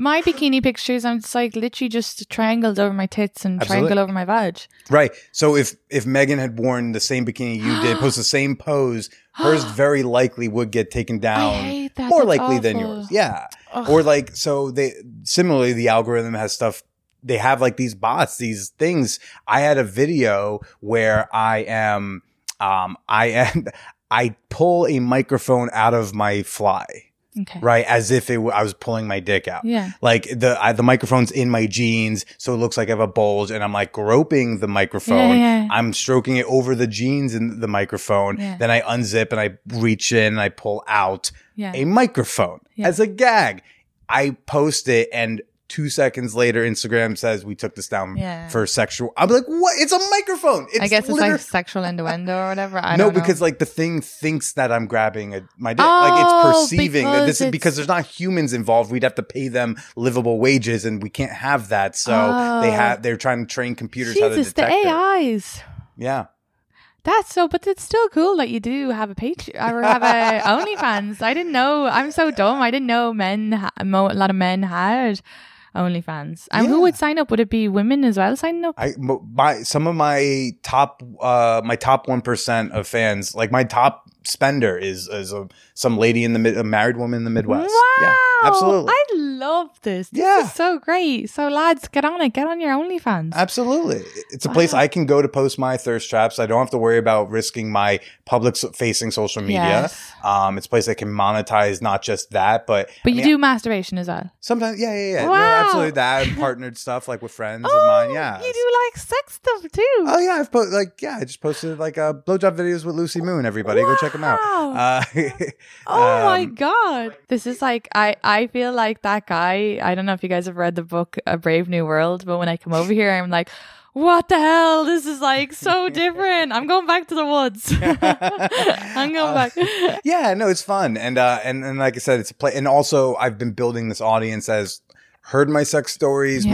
my bikini pictures, I'm just like literally just triangles over my tits and triangle over my vag. Right. So if Megan had worn the same bikini you did, post the same pose, hers very likely would get taken down. I hate that. More likely than yours. Yeah. Ugh. Or like, so similarly, the algorithm has stuff. They have like these bots, these things. I had a video where I pull a microphone out of my fly. Okay. Right, as if I was pulling my dick out. Yeah, like the microphone's in my jeans, so it looks like I have a bulge, and I'm like groping the microphone. Yeah. I'm stroking it over the jeans and the microphone. Yeah. Then I unzip and I reach in and I pull out a microphone as a gag. I post it, and 2 seconds later, Instagram says we took this down for sexual. I'm like, what? It's a microphone. I guess it's like sexual innuendo or whatever. I don't know. Because like the thing thinks that I'm grabbing my dick. Like it's perceiving that this is, because there's not humans involved. We'd have to pay them livable wages, and we can't have that. So they're trying to train computers how to detect it. The AIs. Yeah. That's so, but it's still cool that you do have a Patreon or have a OnlyFans. I didn't know. I'm so dumb. I didn't know a lot of men had OnlyFans. And who would sign up? Would it be women as well signing up? Some of my top 1% of fans, like my top spender is some lady a married woman in the Midwest. Wow. Yeah, absolutely. I love this. This is so great. So lads, get on your OnlyFans. Absolutely. It's a place I can go to post my thirst traps. I don't have to worry about risking my public facing social media. Yes. It's a place that can monetize not just that, but you do masturbation as well. Sometimes. Yeah. Wow. No, absolutely that. And partnered stuff like with friends of mine. Yeah. You do like sex stuff too. Oh yeah. I've I just posted like blowjob videos with Lucy Moon, everybody. Wow. Go check them out. Oh my God. This is like, I feel like that guy. I don't know if you guys have read the book A Brave New World, but when I come over here, I'm like, what the hell? This is like so different. I'm going back to the woods. I'm going back. Yeah, no, it's fun. And like I said, it's a play. And also I've been building this audience as heard my sex stories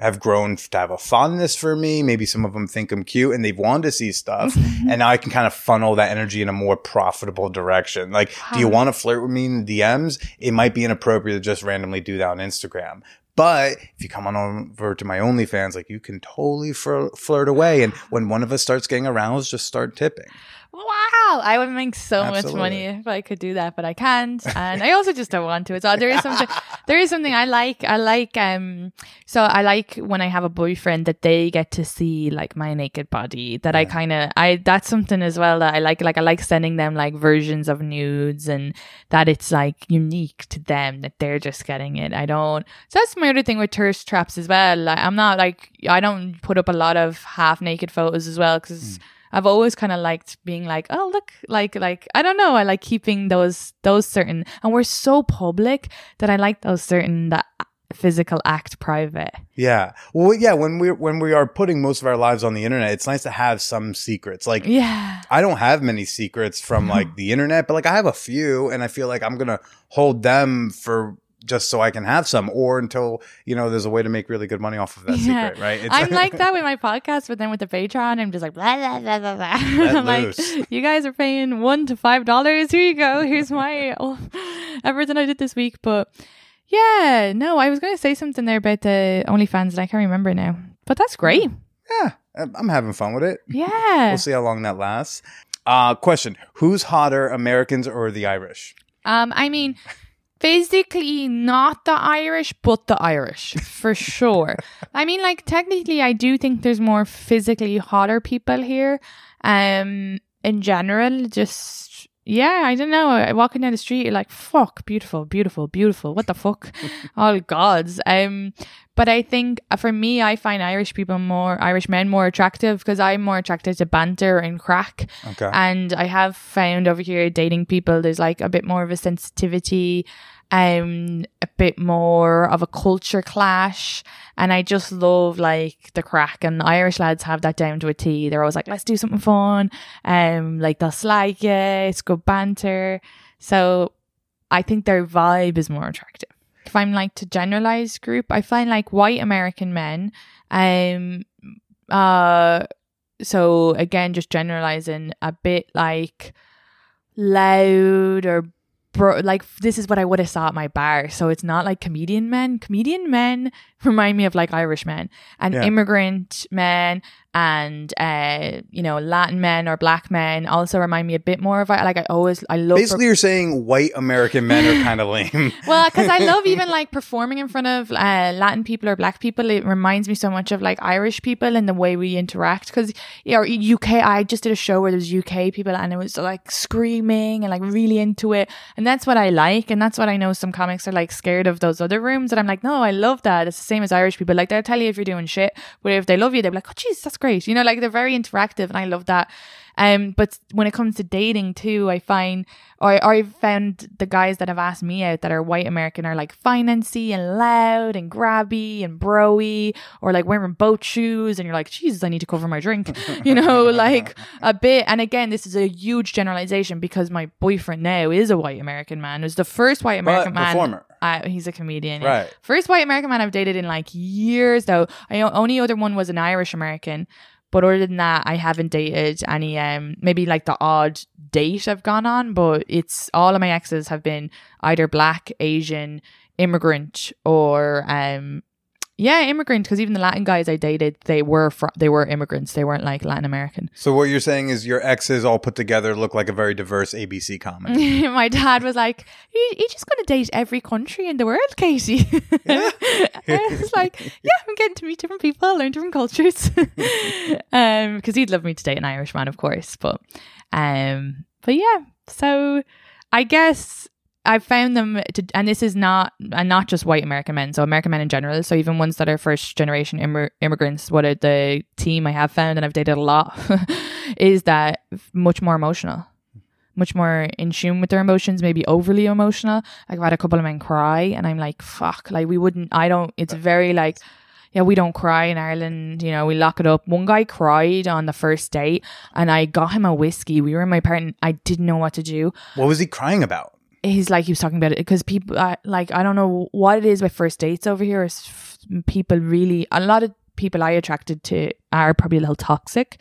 have grown to have a fondness for me. Maybe some of them think I'm cute and they've wanted to see stuff. And now I can kind of funnel that energy in a more profitable direction. Like, do you want to flirt with me in the DMs? It might be inappropriate to just randomly do that on Instagram. But if you come on over to my OnlyFans, like you can totally flirt away. And when one of us starts getting aroused, just start tipping. Wow. I would make so much money if I could do that, but I can't. And I also just don't want to. So there is something I like. I like when I have a boyfriend that they get to see like my naked body that I that's something as well that I like. Like I like sending them like versions of nudes and that it's like unique to them that they're just getting it. So that's my other thing with thirst traps as well. Like, I don't put up a lot of half naked photos as well because I've always kind of liked being like, oh, look, like, I don't know. I like keeping those certain, and we're so public that I like those certain, that physical act private. Yeah. Well, yeah, when we are putting most of our lives on the internet, it's nice to have some secrets. Like, I don't have many secrets from like the internet, but like I have a few and I feel like I'm going to hold them for just so I can have some, or until, you know, there's a way to make really good money off of that secret, right? I'm like that with my podcast, but then with the Patreon, I'm just like, blah, blah, blah, blah, blah. I'm like, you guys are paying $1 to $5. Here you go. Here's my everything I did this week. But yeah, no, I was going to say something there about the OnlyFans and I can't remember now, but that's great. Yeah. I'm having fun with it. Yeah. We'll see how long that lasts. Question. Who's hotter, Americans or the Irish? I mean... Physically, not the Irish, but the Irish, for sure. I mean, like, technically, I do think there's more physically hotter people here. In general, just, yeah, I don't know. Walking down the street, you're like, fuck, beautiful, beautiful, beautiful. What the fuck? Oh, gods. But I think, for me, I find Irish men more attractive because I'm more attracted to banter and crack. Okay. And I have found over here dating people, there's like a bit more of a sensitivity, a bit more of a culture clash. And I just love like the crack, and the Irish lads have that down to a T. They're always like, let's do something fun. Like they'll slag you, it's good banter. So I think their vibe is more attractive. If I'm like to generalize group, I find like white American men. So again, just generalizing a bit like loud or like this is what I would have saw at my bar. So it's not like comedian men. Comedian men remind me of like Irish men and immigrant men and Latin men or black men also remind me a bit more of it. Like I love. Basically, you're saying white American men are kind of lame. Well, because I love even like performing in front of Latin people or black people. It reminds me so much of like Irish people and the way we interact. Because UK, I just did a show where there's UK people and it was like screaming and like really into it. And that's what I like, and that's what I know some comics are like scared of those other rooms. And I'm like, no, I love that. It's the same as Irish people. Like they'll tell you if you're doing shit, but if they love you, they're like, oh jeez, that's great. You know, like they're very interactive, and I love that. But when it comes to dating too, I found the guys that have asked me out that are white American are like financy and loud and grabby and broy, or like wearing boat shoes and you're like, Jesus, I need to cover my drink, you know, like a bit. And again, this is a huge generalization because my boyfriend now is a white American man. It was the first white American man. Performer. He's a comedian. Right. First white American man I've dated in like years though. Only other one was an Irish American. But other than that, I haven't dated any, maybe like the odd date I've gone on, but it's all of my exes have been either black, Asian, immigrant, or immigrant, because even the Latin guys I dated, they were immigrants. They weren't like Latin American. So what you're saying is your exes all put together look like a very diverse ABC comedy. My dad was like, "You're just going to date every country in the world, Katie." Yeah. I was like, "Yeah, I'm getting to meet different people, learn different cultures." Because he'd love me to date an Irish man, of course. But yeah, so I guess I found them to, and this is not just white American men, so American men in general. So even ones that are first generation immigrants, what are the team I have found, and I've dated a lot, is that much more emotional, much more in tune with their emotions, maybe overly emotional. Like I've had a couple of men cry, and I'm like, fuck, like we wouldn't. I don't. It's very like, yeah, we don't cry in Ireland. You know, we lock it up. One guy cried on the first date, and I got him a whiskey. We were in my apartment. I didn't know what to do. What was he crying about? He's like, he was talking about it because people like, I don't know what it is with first dates over here is people really, a lot of people I attracted to are probably a little toxic,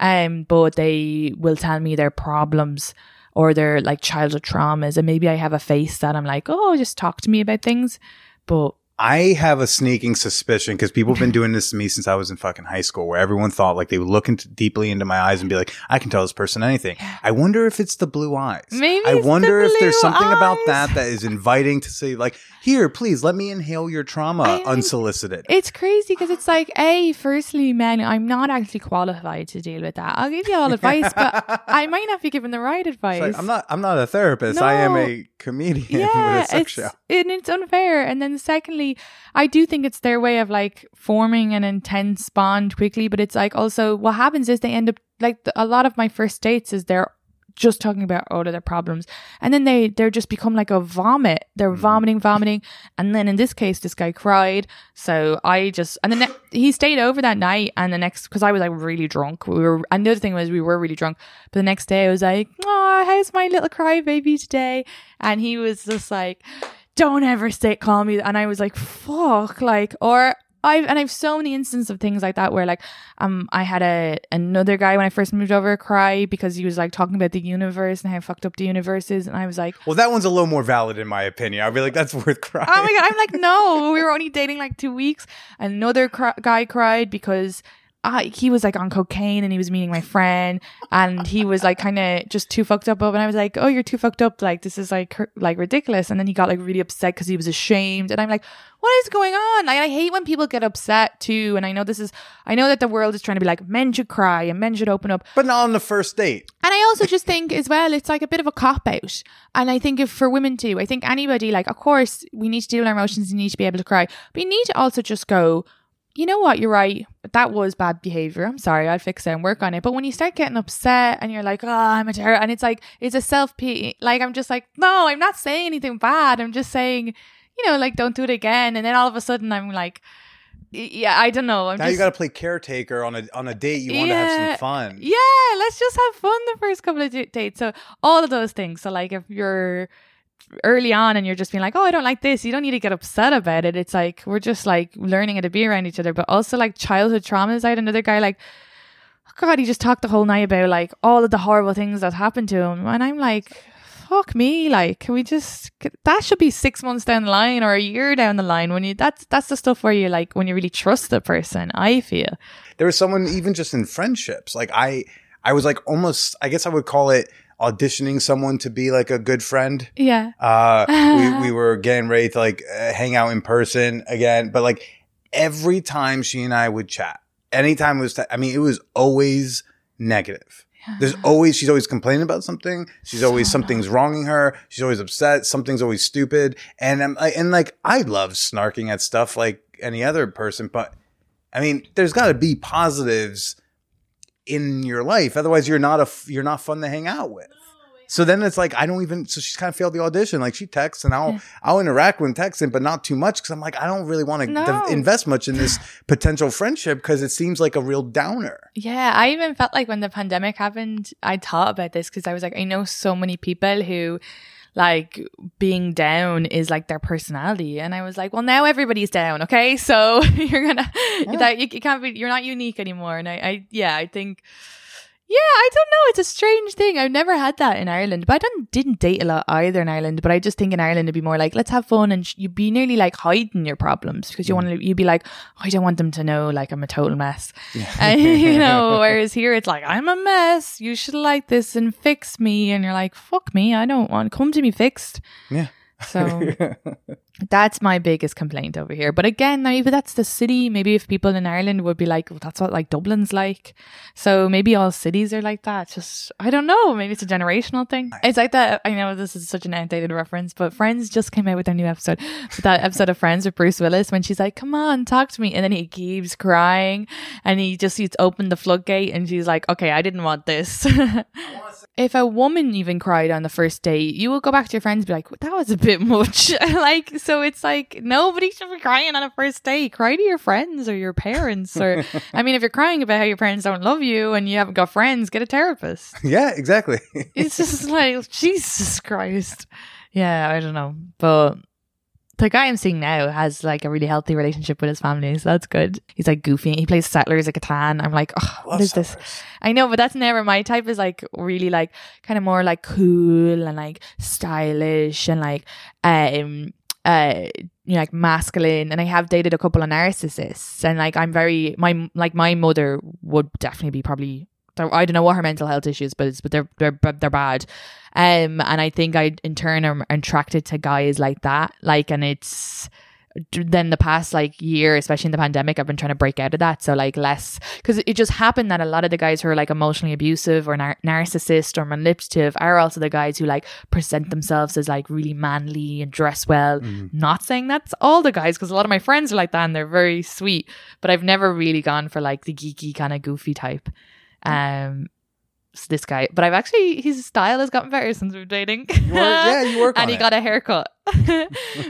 but they will tell me their problems or their like childhood traumas, and maybe I have a face that I'm like, oh, just talk to me about things. But I have a sneaking suspicion, because people have been doing this to me since I was in fucking high school, where everyone thought like they would look deeply into my eyes and be like, I can tell this person anything. I wonder if it's the blue eyes. Maybe I wonder if there's something about that is inviting to say like, here, please let me inhale your trauma unsolicited. It's crazy because it's like, firstly, man, I'm not actually qualified to deal with that. I'll give you all advice, but I might not be given the right advice. Like, I'm not a therapist. No. I am a comedian with a sex show. And it's unfair. And then secondly, I do think it's their way of like forming an intense bond quickly, but it's like also what happens is they end up like a lot of my first dates is they're just talking about all of their problems, and then they're just become like a vomit. They're vomiting, and then in this case this guy cried, so I just, and then he stayed over that night, and the next, because I was like really drunk, and the other thing was we were really drunk, but the next day I was like, oh, how's my little cry baby today? And he was just like, don't ever call me. And I was like, fuck, like, or I've so many instances of things like that where like, I had another guy when I first moved over cry because he was like talking about the universe and how fucked up the universe is, and I was like, well, that one's a little more valid in my opinion. I'd be like, that's worth crying. Oh my god, I'm like, no, we were only dating like 2 weeks. Another guy cried because he was like on cocaine and he was meeting my friend, and he was like kind of just too fucked up. And I was like, oh, you're too fucked up. Like, this is like ridiculous. And then he got like really upset because he was ashamed. And I'm like, what is going on? Like, I hate when people get upset too. And I know that the world is trying to be like, men should cry and men should open up. But not on the first date. And I also just think as well, it's like a bit of a cop out. And I think if for women too, I think anybody, like, of course, we need to deal with our emotions. You need to be able to cry. But you need to also just go, you know what, you're right. That was bad behavior. I'm sorry. I'll fix it and work on it. But when you start getting upset and you're like, oh, I'm a terror. And it's like, it's a self-pity. Like, I'm just like, no, I'm not saying anything bad. I'm just saying, you know, like, don't do it again. And then all of a sudden I'm like, yeah, I don't know. You got to play caretaker on a date. You want to have some fun. Yeah, let's just have fun the first couple of dates. So all of those things. So like if you're early on and you're just being like, oh, I don't like this, you don't need to get upset about it. It's like we're just like learning how to be around each other. But also like childhood traumas, I had another guy like, oh god, he just talked the whole night about like all of the horrible things that happened to him, and I'm like, fuck me, like, can we just, that should be 6 months down the line or a year down the line when you, that's the stuff where you like, when you really trust the person. I feel there was someone even just in friendships, like I was like almost, I guess I would call it auditioning someone to be like a good friend. Yeah. We were getting ready to like hang out in person again, but like every time she and I would chat, anytime it was it was always negative. Yeah. She's always complaining about something. She's always, something's wronging her. She's always upset. Something's always stupid. And I love snarking at stuff like any other person, but I mean, there's got to be positives in your life, otherwise you're not fun to hang out with. So then it's like, so she's kind of failed the audition. Like, she texts and I'll interact when texting, but not too much, because I'm like, I don't really want to invest much in this potential friendship because it seems like a real downer. Yeah, I even felt like when the pandemic happened, I thought about this because I was like, I know so many people who like being down is like their personality. And I was like, well, now everybody's down, okay? So you can't be, you're not unique anymore. And I don't know. It's a strange thing. I've never had that in Ireland, but I didn't date a lot either in Ireland. But I just think in Ireland it'd be more like, let's have fun, and you'd be nearly like hiding your problems because you'd be like, oh, I don't want them to know, like, I'm a total mess, Whereas here it's like, I'm a mess. You should like this and fix me, and you're like, fuck me, I don't want come to me fixed. Yeah. So that's my biggest complaint over here. But again, maybe that's the city. Maybe if people in Ireland would be like, well, that's what like Dublin's like. So maybe all cities are like that. It's just, I don't know. Maybe it's a generational thing. It's like that. I know this is such an outdated reference, but Friends just came out with their new episode. That episode of Friends with Bruce Willis, when she's like, come on, talk to me. And then he keeps crying and he's opened the floodgate, and she's like, okay, I didn't want this. If a woman even cried on the first date, you will go back to your friends and be like, that was a bit much. Like, so it's like, nobody should be crying on a first date. Cry to your friends or your parents. Or, I mean, if you're crying about how your parents don't love you and you haven't got friends, get a therapist. Yeah, exactly. It's just like, Jesus Christ. Yeah, I don't know. But the guy I'm seeing now has like a really healthy relationship with his family, so that's good. He's like goofy. He plays Settlers of Catan. I'm like, oh, what is this? I know, but that's never my type. Is like really like kind of more like cool and like stylish and like you know, like masculine. And I have dated a couple of narcissists, and like my mother would definitely be probably, I don't know what her mental health issues, but they're bad. And I think I in turn am attracted to guys like that. Like, and it's then the past like year, especially in the pandemic, I've been trying to break out of that. So like less, because it just happened that a lot of the guys who are like emotionally abusive or narcissist or manipulative are also the guys who like present themselves as like really manly and dress well. Mm-hmm. Not saying that's all the guys, because a lot of my friends are like that and they're very sweet, but I've never really gone for like the geeky kind of goofy type. So this guy, but I've actually, his style has gotten better since we're dating. You work on and he got a haircut.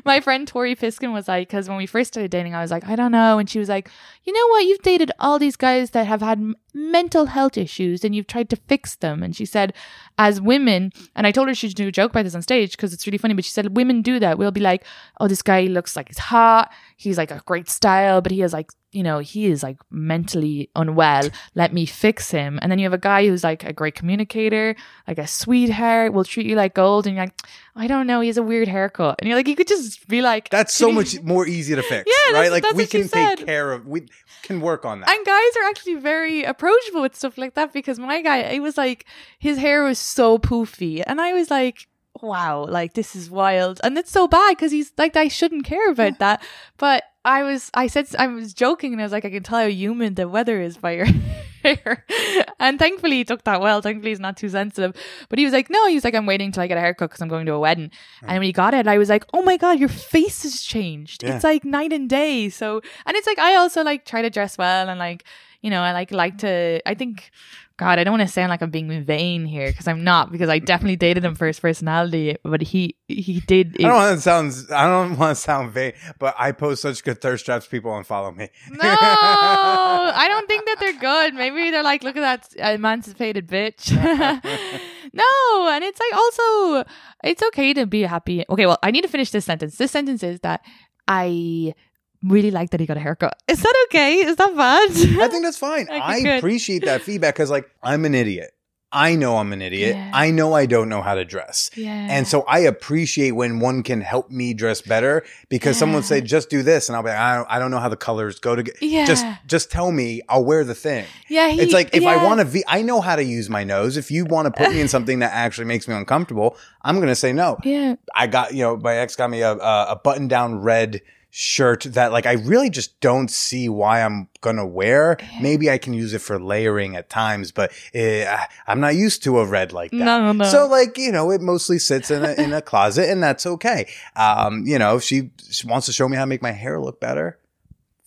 My friend Tori Fiskin was like, because when we first started dating, I was like, I don't know, and she was like, you know what, you've dated all these guys that have had mental health issues and you've tried to fix them. And she said, as women, and I told her she should do a joke about this on stage because it's really funny, but she said women do that. We'll be like, oh, this guy looks like he's hot, he's like a great style, but he has like, you know, he is like mentally unwell, let me fix him. And then you have a guy who's like a great communicator, like a sweetheart, will treat you like gold, and you're like, I don't know, he has a weird haircut. And you're like, you could just be like, that's so much more easy to fix. Yeah, right? Like, we can take care of, we can work on that. And guys are actually very approachable with stuff like that, because my guy, it was like, his hair was so poofy, and I was like, wow, like this is wild. And it's so bad because he's like, I shouldn't care about that. But I was joking, and I was like, I can tell how humid the weather is by your hair. And thankfully he took that well. Thankfully he's not too sensitive. But he was like, no, he's like, I'm waiting till I get a haircut because I'm going to a wedding. Mm. And when he got it, I was like, oh my God, your face has changed. Yeah. It's like night and day. So, and it's like, I also like try to dress well, and like, you know, I like to, I think, God, I don't want to sound like I'm being vain here, because I'm not, because I definitely dated him for his personality, but he did. I don't want to sound vain, but I post such good thirst traps, people won't follow me. No, I don't think that they're good. Maybe they're like, look at that emancipated bitch. No, and it's like, also, it's okay to be happy. Okay, well, I need to finish this sentence. This sentence is that I really like that he got a haircut. Is that okay? Is that bad? I think that's fine. Okay, I appreciate that feedback, because like, I'm an idiot. I know I'm an idiot. Yeah. I know I don't know how to dress. Yeah. And so I appreciate when one can help me dress better, because someone would say, just do this. And I'll be like, I don't know how the colors go together. Yeah. Just tell me, I'll wear the thing. Yeah. It's like, if I want to, I know how to use my nose. If you want to put me in something that actually makes me uncomfortable, I'm going to say no. Yeah. I got, you know, my ex got me a button down red shirt that like I really just don't see why I'm gonna wear. Maybe I can use it for layering at times, but I'm not used to a red like that. No. So like, you know, it mostly sits in a closet, and that's okay. You know, if she wants to show me how to make my hair look better,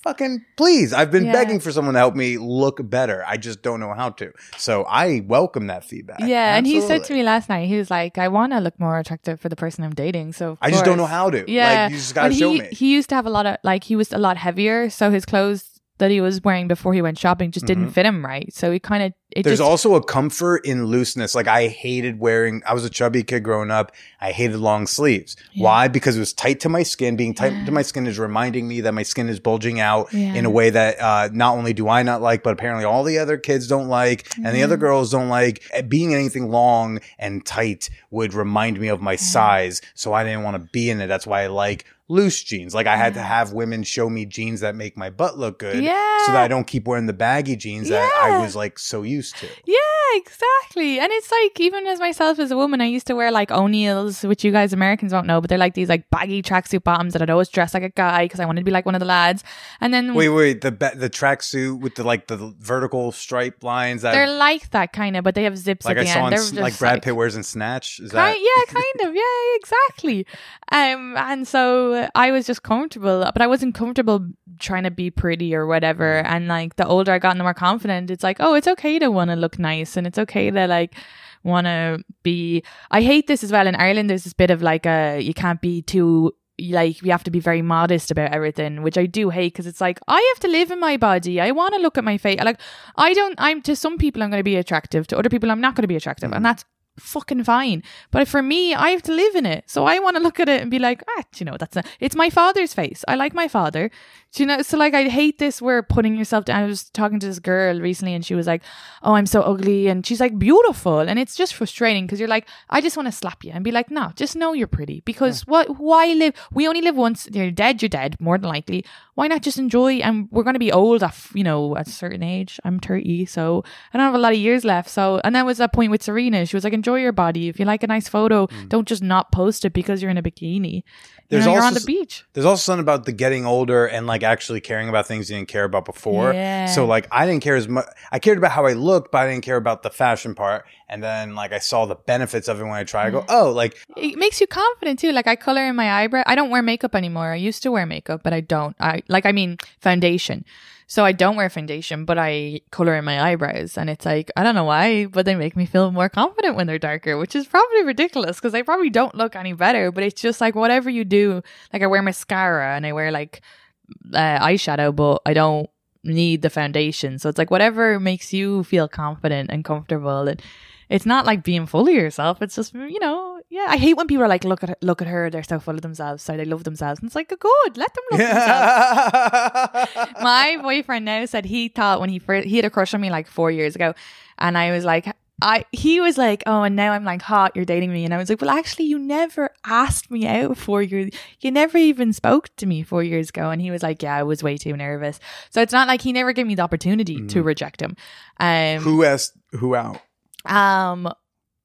fucking please. I've been begging for someone to help me look better. I just don't know how to. So I welcome that feedback. Yeah. Absolutely. And he said to me last night, he was like, I want to look more attractive for the person I'm dating. So I just don't know how to. Yeah. Like, you just got to show me. He used to have a lot of, like, he was a lot heavier. So his clothes that he was wearing before he went shopping just didn't fit him right. So he kind of... There's also a comfort in looseness. Like I hated wearing... I was a chubby kid growing up. I hated long sleeves. Yeah. Why? Because it was tight to my skin. Being tight to my skin is reminding me that my skin is bulging out in a way that not only do I not like, but apparently all the other kids don't like and the other girls don't like. Being anything long and tight would remind me of my size. So I didn't want to be in it. That's why I like... loose jeans. Like I had to have women show me jeans that make my butt look good so that I don't keep wearing the baggy jeans that I was like so used to. Yeah, exactly. And it's like, even as myself as a woman, I used to wear like O'Neill's, which you guys Americans won't know, but they're like these like baggy tracksuit bottoms that I'd always dress like a guy because I wanted to be like one of the lads. And then the tracksuit with the like the vertical stripe lines. They're like that kind of, but they have zips like at the end. Like Brad Pitt wears in Snatch. Is that? Yeah, kind of. Yeah, exactly. And so I was just comfortable, but I wasn't comfortable trying to be pretty or whatever. And like the older I got and the more confident, it's like, oh, it's okay to want to look nice, and it's okay to like want to be. I hate this as well in Ireland. There's this bit of like you can't be too, like you have to be very modest about everything, which I do hate, because it's like I have to live in my body. I want to look at my face. Like I'm to some people I'm going to be attractive, to other people I'm not going to be attractive, and that's fucking fine. But for me, I have to live in it, so I want to look at it and be like, you know, it's my father's face. I like my father. Do you know? So like, I hate this. We're putting yourself down. I was talking to this girl recently, and she was like, "Oh, I'm so ugly," and she's like, "Beautiful," and it's just frustrating because you're like, I just want to slap you and be like, "No, just know you're pretty." Because what? Why live? We only live once. You're dead. You're dead. More than likely. Why not just enjoy? And we're gonna be old, at a certain age. I'm 30, so I don't have a lot of years left. So, and that was that point with Serena. She was like, enjoy your body. If you like a nice photo, don't just not post it because you're in a bikini. You're on the beach. There's also something about the getting older and like actually caring about things you didn't care about before. Yeah. So like I didn't care as much. I cared about how I looked, but I didn't care about the fashion part. And then like I saw the benefits of it when I tried. I go, oh, like it makes you confident too. Like I color in my eyebrow. I don't wear makeup anymore. I used to wear makeup, but I don't. I mean foundation. So I don't wear foundation, but I color in my eyebrows, and it's like, I don't know why, but they make me feel more confident when they're darker, which is probably ridiculous because I probably don't look any better, but it's just like whatever you do. Like I wear mascara and I wear like eyeshadow, but I don't need the foundation. So it's like whatever makes you feel confident and comfortable, and it's not like being full of yourself. It's just, you know, yeah. I hate when people are like, look at her. They're so full of themselves. So they love themselves. And it's like, good, let them love themselves. My boyfriend now said he thought when he had a crush on me like 4 years ago. And I was like, he was like, oh, and now I'm like, hot, you're dating me. And I was like, well, actually, you never asked me out 4 years. You never even spoke to me 4 years ago. And he was like, yeah, I was way too nervous. So it's not like he never gave me the opportunity to reject him. Who asked who out?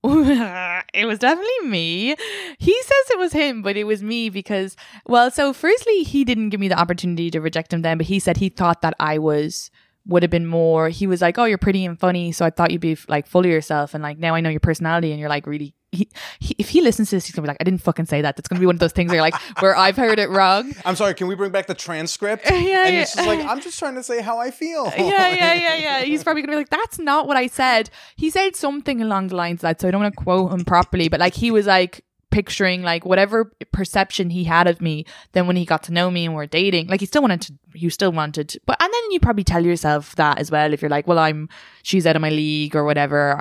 It was definitely me. He says it was him, but it was me because, well, so firstly, he didn't give me the opportunity to reject him then, but he said he thought that I would have been more, he was like, oh, you're pretty and funny, so I thought you'd be like full of yourself, and like now I know your personality, and you're like really, he if he listens to this, he's gonna be like, I didn't fucking say that. That's gonna be one of those things where you're like, where I've heard it wrong. I'm sorry, can we bring back the transcript? And it's just like, I'm just trying to say how I feel. Yeah. He's probably gonna be like, that's not what I said. He said something along the lines of that, so I don't want to quote him properly, but like he was like picturing like whatever perception he had of me, then when he got to know me and we're dating, like he still wanted to, but, and then you probably tell yourself that as well if you're like, well, she's out of my league or whatever,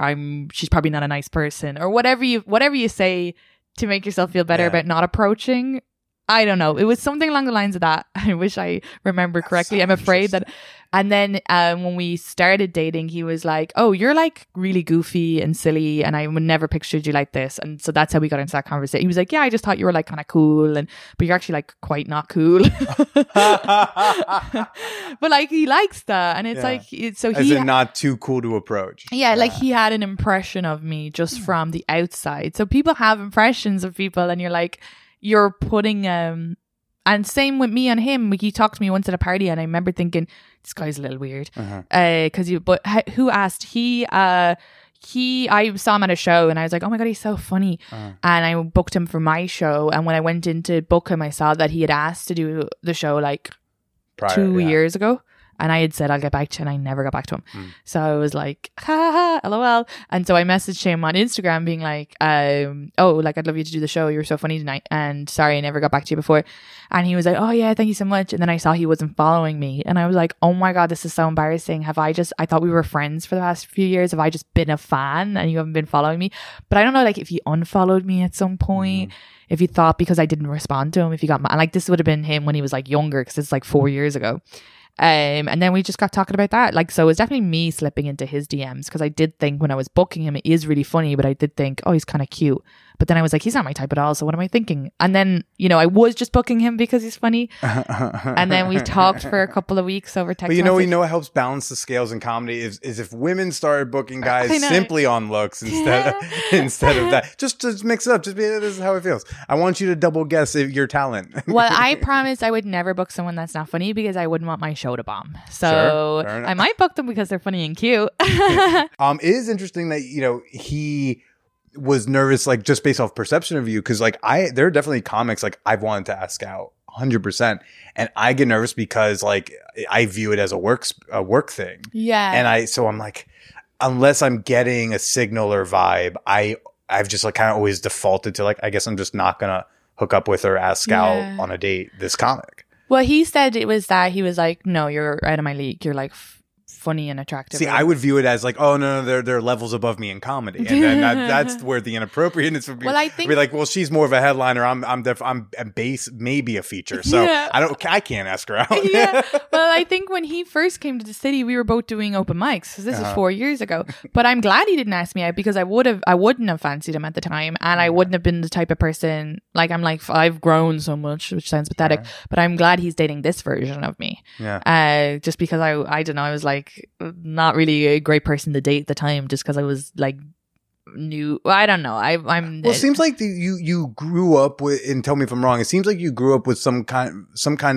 she's probably not a nice person or whatever you say to make yourself feel better about not approaching. I don't know, it was something along the lines of that. I wish I remember correctly. That's so I'm afraid that. And then when we started dating, he was like, oh, you're like really goofy and silly, and I would never pictured you like this. And so that's how we got into that conversation. He was like, yeah, I just thought you were like kind of cool, but you're actually like quite not cool. But like he likes that, and it's not too cool to approach. Yeah, like he had an impression of me just from the outside. So people have impressions of people, and you're like, you're putting and same with me and him. He talked to me once at a party, and I remember thinking, this guy's a little weird. But who asked? I saw him at a show, and I was like, oh my God, he's so funny. And I booked him for my show. And when I went in to book him, I saw that he had asked to do the show like prior, 2 years ago. And I had said, I'll get back to you, and I never got back to him. So I was like, ha ha, LOL. And so I messaged him on Instagram being like, oh, like, I'd love you to do the show. You were so funny tonight. And sorry, I never got back to you before. And he was like, oh yeah, thank you so much. And then I saw he wasn't following me. And I was like, oh my God, this is so embarrassing. I thought we were friends for the past few years. Have I just been a fan and you haven't been following me? But I don't know, like, if you unfollowed me at some point, if you thought because I didn't respond to him, if you got mad, like, this would have been him when he was like younger, because it's like 4 years ago. And then we just got talking about that. Like, so it was definitely me slipping into his DMs, because I did think when I was booking him, it is really funny, but I did think, oh, he's kind of cute. But then I was like, he's not my type at all. So what am I thinking? And then, you know, I was just booking him because he's funny. And then we talked for a couple of weeks over text. But you know, it helps balance the scales in comedy is if women started booking guys simply on looks instead of that. Just mix it up. Just be, this is how it feels. I want you to double guess your talent. Well, I promised I would never book someone that's not funny, because I wouldn't want my show to bomb. So sure, I might book them because they're funny and cute. It is interesting that, you know, he was nervous, like, just based off perception of you, because, like, there are definitely comics, like, I've wanted to ask out 100%, and I get nervous because, like, I view it as a work thing. Yeah. And I'm like, unless I'm getting a signal or vibe, I've just, like, kind of always defaulted to, like, I guess I'm just not gonna hook up with or ask out on a date this comic. Well, he said it was that he was like, no, you're out of my league, you're like funny and attractive. See, I would view it as like, oh no, they're levels above me in comedy, and then that's where the inappropriateness would be. Well, I think be like, well, she's more of a headliner. I'm a base, maybe a feature. So I can't ask her out. Yeah. Well, I think when he first came to the city, we were both doing open mics. So this is 4 years ago. But I'm glad he didn't ask me out, because I wouldn't have fancied him at the time, and I wouldn't have been the type of person. Like, I'm like, I've grown so much, which sounds pathetic, but I'm glad he's dating this version of me. Yeah. Just because I don't know, I was like, not really a great person to date at the time, just because I was like new. I don't know. It seems like you grew up with, and tell me if I'm wrong, it seems like you grew up with some kind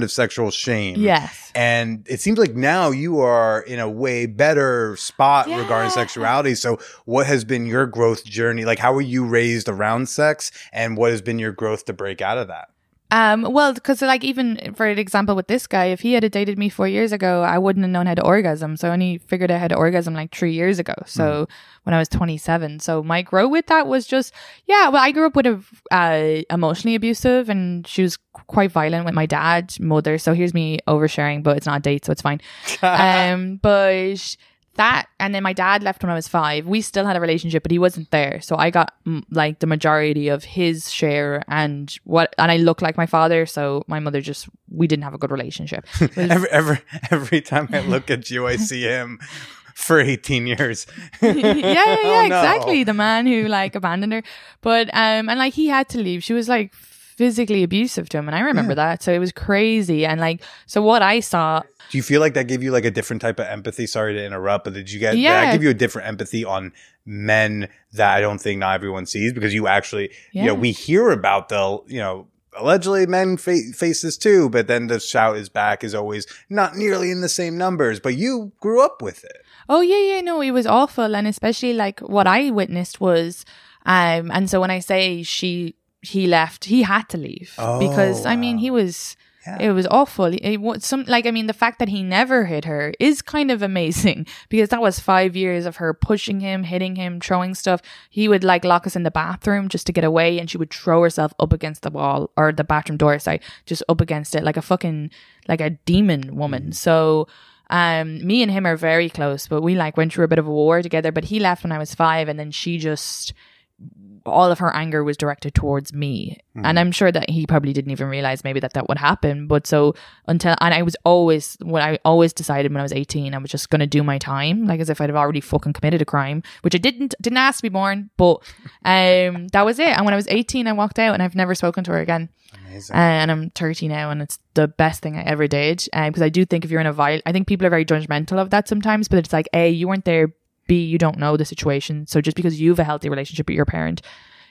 of sexual shame. Yes. And it seems like now you are in a way better spot regarding sexuality. So what has been your growth journey? Like, how were you raised around sex, and what has been your growth to break out of that? Well, because, like, even for an example with this guy, if he had dated me 4 years ago, I wouldn't have known how to orgasm. So I only figured out how to orgasm like 3 years ago. So when I was 27. So my growth with that was just, I grew up with a emotionally abusive, and she was quite violent with my dad's mother. So here's me oversharing, but it's not a date, so it's fine. But that, and then my dad left when I was 5. We still had a relationship, but he wasn't there, so I got like the majority of his share, and I look like my father, so my mother just, we didn't have a good relationship. Every time I look at you, I see him for 18 years. Exactly, the man who like abandoned her, but and like he had to leave. She was like physically abusive to him, and I remember that, so it was crazy. And like, so what I saw. Do you feel like that gave you like a different type of empathy? Sorry to interrupt, but did that give you a different empathy on men that I don't think not everyone sees? Because you actually, you know, we hear about the, you know, allegedly men face this too, but then the shout is back is always not nearly in the same numbers, but you grew up with it. Oh yeah, no, it was awful. And especially like what I witnessed was, and so when I say he left, he had to leave because I mean, he was... Yeah. It was awful. It was the fact that he never hit her is kind of amazing, because that was 5 years of her pushing him, hitting him, throwing stuff. He would like lock us in the bathroom just to get away, and she would throw herself up against the wall, or the bathroom door, sorry, just up against it, like a fucking, like a demon woman. So me and him are very close, but we like went through a bit of a war together. But he left when I was 5, and then she just... all of her anger was directed towards me. And I'm sure that he probably didn't even realize maybe that would happen. But so until, and I always decided when I was 18, I was just going to do my time, like as if I'd have already fucking committed a crime, which I didn't ask to be born, but that was it. And when I was 18, I walked out, and I've never spoken to her again. Amazing. And I'm 30 now, and it's the best thing I ever did. Because I do think if you're in I think people are very judgmental of that sometimes, but it's like, A, you weren't there, B, you don't know the situation. So just because you have a healthy relationship with your parent,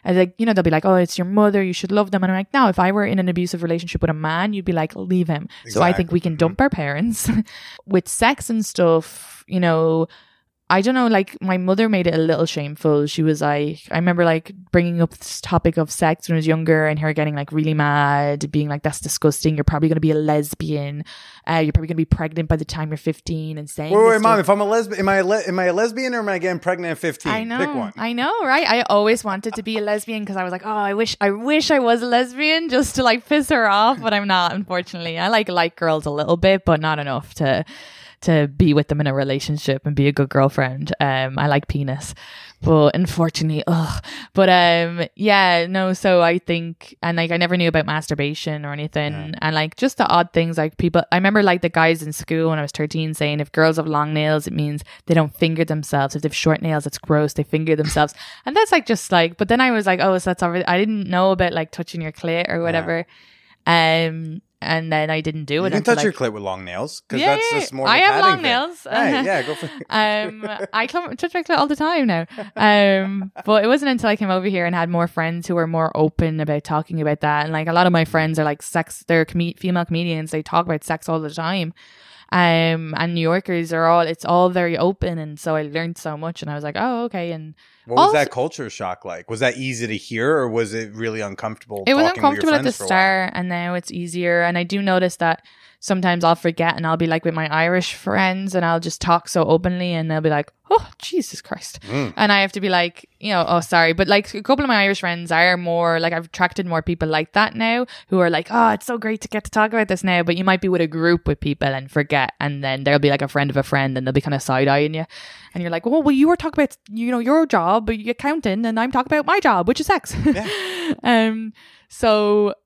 and like, you know, they'll be like, oh, it's your mother, you should love them. And I'm like, no, if I were in an abusive relationship with a man, you'd be like, leave him. Exactly. So I think we can dump our parents. With sex and stuff, you know, I don't know, like my mother made it a little shameful. She was like, I remember like bringing up this topic of sex when I was younger and her getting like really mad, being like, that's disgusting. You're probably going to be a lesbian. You're probably going to be pregnant by the time you're 15 and saying, wait, mom, if I'm a lesbian, am I a lesbian or am I getting pregnant at 15? I know. Pick one. I know, right? I always wanted to be a lesbian because I was like, oh, I wish I was a lesbian just to like piss her off, but I'm not, unfortunately. I like girls a little bit, but not enough to be with them in a relationship and be a good girlfriend. I like penis, but unfortunately, yeah, no. So I think, and like I never knew about masturbation or anything, and like just the odd things, like people. I remember like the guys in school when I was 13 saying if girls have long nails, it means they don't finger themselves. If they have short nails, it's gross. They finger themselves, and that's like just like. But then I was like, oh, so that's already. I didn't know about like touching your clit or whatever. Yeah. And then I didn't do it. You can touch your clit with long nails because that's just more. I have long nails. Right, yeah, go for it. I touch my clit all the time now. But it wasn't until I came over here and had more friends who were more open about talking about that. And like a lot of my friends are like sex. They're female comedians. They talk about sex all the time. And New Yorkers are all. It's all very open, and so I learned so much. And I was like, oh, okay. And what was that culture shock like? Was that easy to hear, or was it really uncomfortable? It was uncomfortable at the start, and now it's easier. And I do notice that sometimes I'll forget, and I'll be like with my Irish friends, and I'll just talk so openly, and they'll be like, "Oh, Jesus Christ," and I have to be like, you know, "Oh, sorry," but like a couple of my Irish friends are more like I've attracted more people like that now who are like, "Oh, it's so great to get to talk about this now," but you might be with a group with people and forget, and then there'll be like a friend of a friend, and they'll be kind of side eyeing you, and you're like, "Well, you were talking about, you know, your job, but you're accounting, and I'm talking about my job, which is sex." Yeah.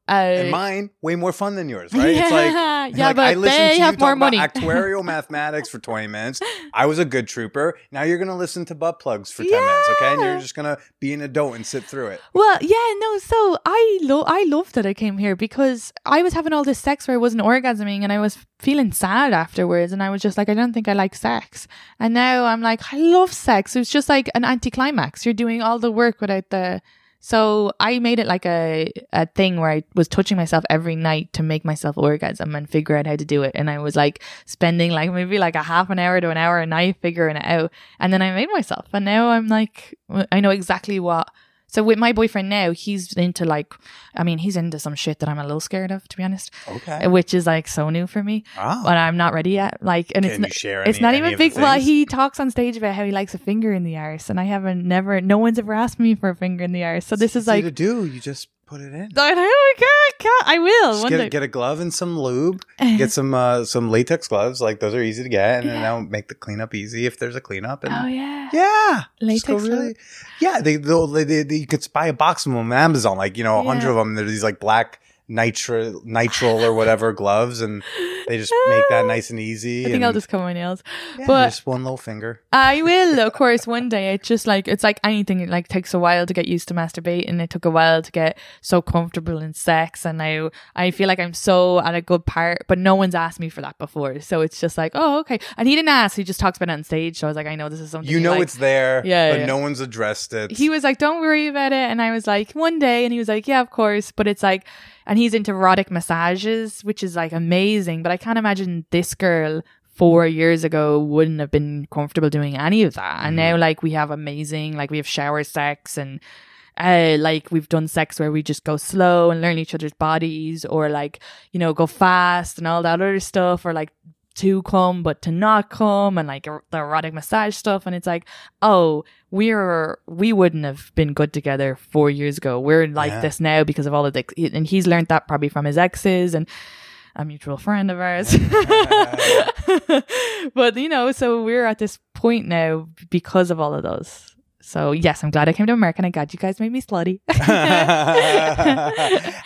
And mine, way more fun than yours, right? Yeah, it's like, yeah, like but I listened to you have more money. Actuarial mathematics for 20 minutes. I was a good trooper. Now you're going to listen to butt plugs for 10 minutes, okay? And you're just going to be an adult and sit through it. Well, yeah, no. So I love that I came here because I was having all this sex where I wasn't orgasming and I was feeling sad afterwards. And I was just like, I don't think I like sex. And now I'm like, I love sex. It's just like an anticlimax. You're doing all the work without the... So I made it like a thing where I was touching myself every night to make myself orgasm and figure out how to do it. And I was like spending like maybe like a half an hour to an hour a night figuring it out. And then I made myself. And now I'm like, I know exactly what. So with my boyfriend now, he's into like, I mean, he's into some shit that I'm a little scared of, to be honest. Okay. Which is like so new for me. Oh. But I'm not ready yet. Like, and it's not even big. Well, he talks on stage about how he likes a finger in the arse, and I haven't no one's ever asked me for a finger in the arse. So this is like to do. You just put it in. I will. Just get a glove and some lube. Get some latex gloves. Like those are easy to get, and then that'll make the cleanup easy if there's a cleanup. And latex. Really, yeah, they you could buy a box of them on Amazon. Like, you know, 100 of them. There's these like black nitrile or whatever gloves, and they just make that nice and easy. I think I'll just cut my nails, but just one little finger. I will, of course, one day. It's just like, it's like anything, it like takes a while to get used to masturbating, and it took a while to get so comfortable in sex, and I feel like I'm so at a good part, but no one's asked me for that before, so it's just like, oh, okay. And he didn't ask, he just talks about it on stage, so I was like, I know this is something, you know, it's there, but no one's addressed it. He was like, don't worry about it, and I was like, one day, and he was like, yeah, of course. But it's like, and he's into erotic massages, which is like amazing. But I can't imagine this girl 4 years ago wouldn't have been comfortable doing any of that. And now like we have amazing, like we have shower sex, and like we've done sex where we just go slow and learn each other's bodies, or like, you know, go fast and all that other stuff, or like to come but to not come, and like the erotic massage stuff. And it's like, oh, we wouldn't have been good together 4 years ago. We're like this now because of all of the, and he's learned that probably from his exes and a mutual friend of ours. But you know, so we're at this point now because of all of those. So yes, I'm glad I came to America, and I'm glad you guys made me slutty.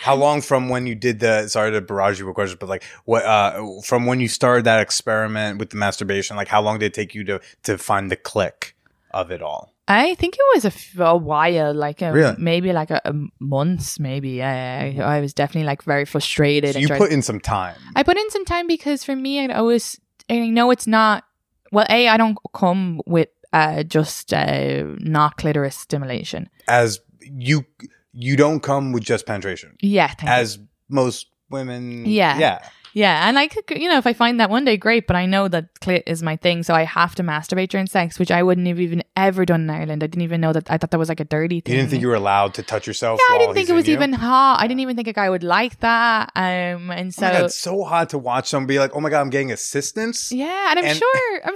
How long from when you did the, sorry to barrage you with questions, but like what, from when you started that experiment with the masturbation, like how long did it take you to find the click of it all? I think it was a while, like really? Maybe like a month, maybe. I was definitely like very frustrated. So you put in some time. I put in some time because for me, I always, I know it's not, well, A, I don't come with, not clitoris stimulation. As you don't come with just penetration. Yeah, thank you. Most women. Yeah. Yeah, and I could, you know, if I find that one day, great, but I know that clit is my thing, so I have to masturbate during sex, which I wouldn't have even ever done in Ireland. I didn't even know that. I thought that was like a dirty thing. You didn't think you were allowed to touch yourself? Yeah, I didn't think it was even hot. I didn't even think a guy would like that. And so it's so hot to watch someone be like, oh my God, I'm getting assistance. Yeah, and I'm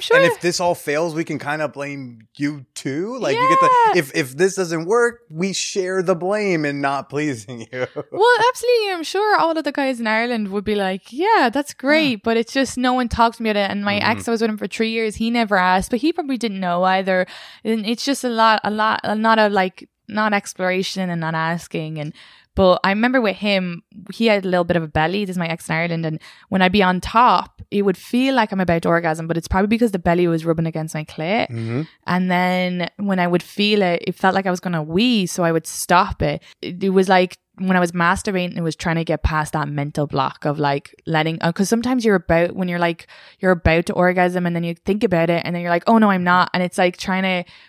sure. And if this all fails, we can kind of blame you too. Like, you get the, if this doesn't work, we share the blame in not pleasing you. Well, absolutely. I'm sure all of the guys in Ireland would be like, yeah, that's great, but it's just no one talks to me about it. And my ex, I was with him for 3 years. He never asked, but he probably didn't know either. And it's just a lot of exploration and not asking. And but I remember with him, he had a little bit of a belly. This is my ex in Ireland, and when I'd be on top, it would feel like I'm about to orgasm, but it's probably because the belly was rubbing against my clit. Mm-hmm. And then when I would feel it, it felt like I was going to wee, so I would stop it. It was like, when I was masturbating, it was trying to get past that mental block of like letting, because sometimes you're about to orgasm and then you think about it and then you're like, oh no, I'm not. And it's like trying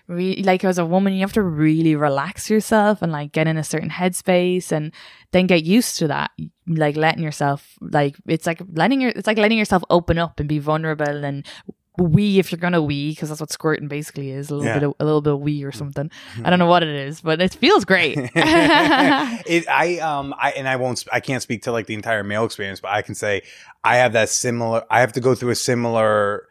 to like as a woman, you have to really relax yourself and like get in a certain headspace and then get used to that. Like letting yourself, like, it's like letting yourself open up and be vulnerable and wee if you're gonna wee, because that's what squirting basically is, a little bit of wee or something. I don't know what it is, but it feels great. I can't speak to like the entire male experience, but I can say I have to go through a similar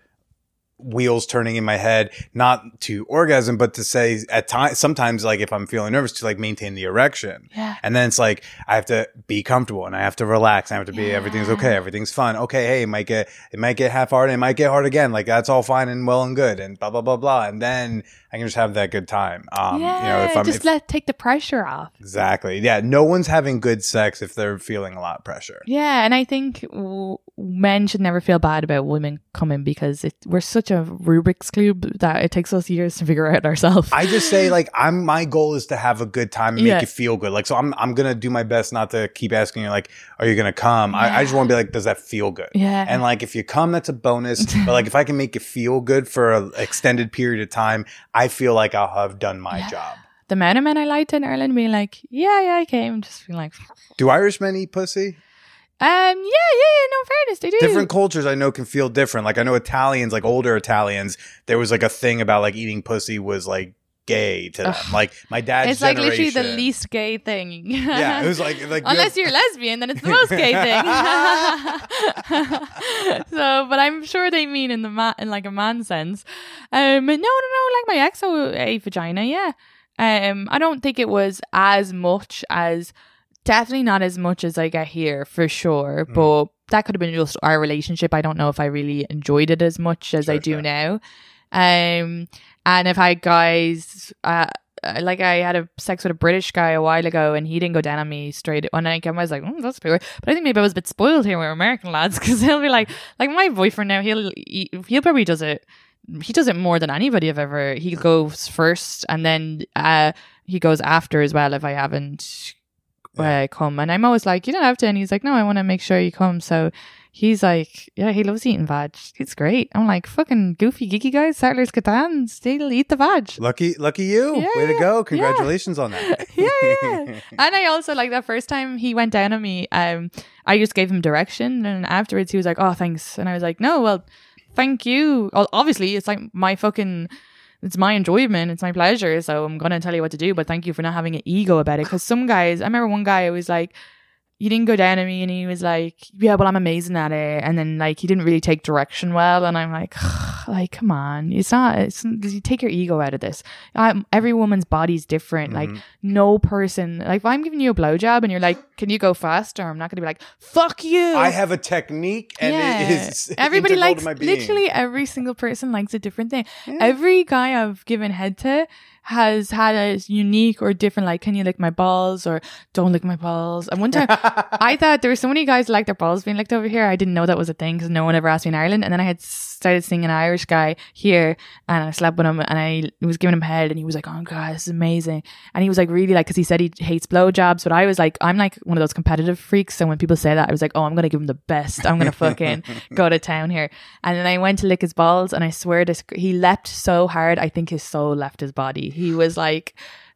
wheels turning in my head, not to orgasm, but to say at times, sometimes like if I'm feeling nervous, to like maintain the erection. Yeah. And then it's like, I have to be comfortable and I have to relax. And I have to be, everything's okay. Everything's fun. Okay. Hey, it might get half hard. And it might get hard again. Like that's all fine and well and good and blah, blah, blah, blah. And then I can just have that good time. Take the pressure off. Exactly. Yeah. No one's having good sex if they're feeling a lot of pressure. Yeah. And I think men should never feel bad about women coming, because we're such a Rubik's Cube that it takes us years to figure out ourselves. I just say like, my goal is to have a good time and make you feel good. Like, so I'm going to do my best not to keep asking you like, are you going to come? Yeah. I just want to be like, does that feel good? Yeah. And like, if you come, that's a bonus. But like, if I can make you feel good for an extended period of time, I feel like I'll have done my job. The amount of men I liked in Ireland being like, I came. Just being like, do Irish men eat pussy? No, fairness, they do. Different cultures I know can feel different. Like I know Italians, like older Italians, there was like a thing about like eating pussy was like gay to them. Like my dad's it's generation. Like literally the least gay thing. Yeah, it was like unless you're lesbian, then it's the most gay thing. So, but I'm sure they mean in the in like a man sense. No, like my ex ate vagina. Yeah, I don't think it was as much as. Definitely not as much as I get here, for sure. But that could have been just our relationship. I don't know if I really enjoyed it as much as I do now. And I've had guys, like I had a sex with a British guy a while ago, and he didn't go down on me straight. One night I was like, that's pretty weird. But I think maybe I was a bit spoiled here with American lads, because he'll be like my boyfriend now, he'll probably does it. He does it more than anybody I've ever. He goes first, and then he goes after as well if I haven't. Where I come, and I'm always like, you don't have to, and he's like, no, I want to make sure you come. So he's like, yeah, he loves eating vag, it's great. I'm like, fucking goofy geeky guys, settlers Catan, still eat the vag. Lucky you. Yeah, way to go, congratulations on that. yeah. And I also like that first time he went down on me, I just gave him direction, and afterwards he was like, oh thanks, and I was like, no, well thank you, obviously it's like it's my enjoyment, it's my pleasure, so I'm gonna tell you what to do, but thank you for not having an ego about it. Because some guys, I remember one guy was like, you didn't go down on me, and he was like, yeah, well I'm amazing at it, and then like he didn't really take direction well, and I'm like, come on, you take your ego out of this. Every woman's body's different. Like no person, like if I'm giving you a blowjob and you're like, can you go faster, I'm not gonna be like, fuck you, I have a technique, and it is everybody likes to my being. Literally every single person likes a different thing. Every guy I've given head to has had a unique or different, like, can you lick my balls or don't lick my balls. And one time I thought there were so many guys like their balls being licked over here. I didn't know that was a thing because no one ever asked me in Ireland. And then I had started seeing an Irish guy here, and I slept with him, and I was giving him head, and he was like, oh God, this is amazing. And he was like, really, like, because he said he hates blowjobs, but I was like, I'm like one of those competitive freaks. So when people say that, I was like, oh, I'm going to give him the best. I'm going to fucking go to town here. And then I went to lick his balls, and I swear he leapt so hard, I think his soul left his body. He was like,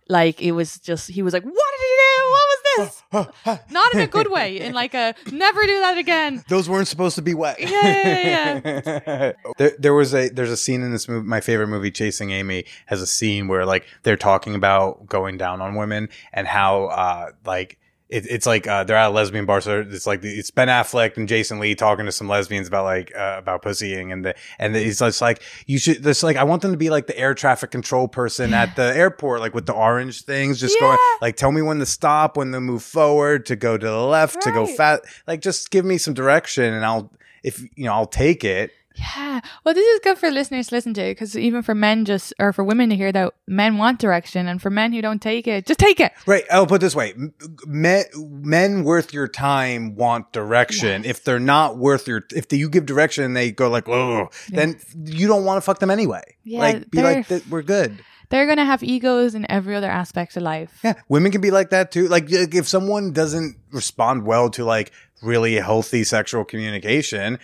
it was just, he was like, what did he do? What was this? this. Not in a good way. In like a never do that again. Those weren't supposed to be wet. Yeah. There's a scene in this movie. My favorite movie, Chasing Amy, has a scene where like they're talking about going down on women and how it's like they're at a lesbian bar, so it's like it's Ben Affleck and Jason Lee talking to some lesbians about pussying, and he's just like, you should. It's like I want them to be like the air traffic control person at the airport, like with the orange things, just going like, tell me when to stop, when to move forward, to go to the left, to go fast. Like, just give me some direction, and I'll take it. Yeah. Well, this is good for listeners to listen to, because even for men or for women to hear that men want direction, and for men who don't take it, just take it. Right. I'll put it this way. Men worth your time want direction. Yes. If they're not worth you give direction and they go like, oh, then you don't want to fuck them anyway. Yeah, like, be like, we're good. They're going to have egos in every other aspect of life. Yeah. Women can be like that too. Like if someone doesn't respond well to like really healthy sexual communication,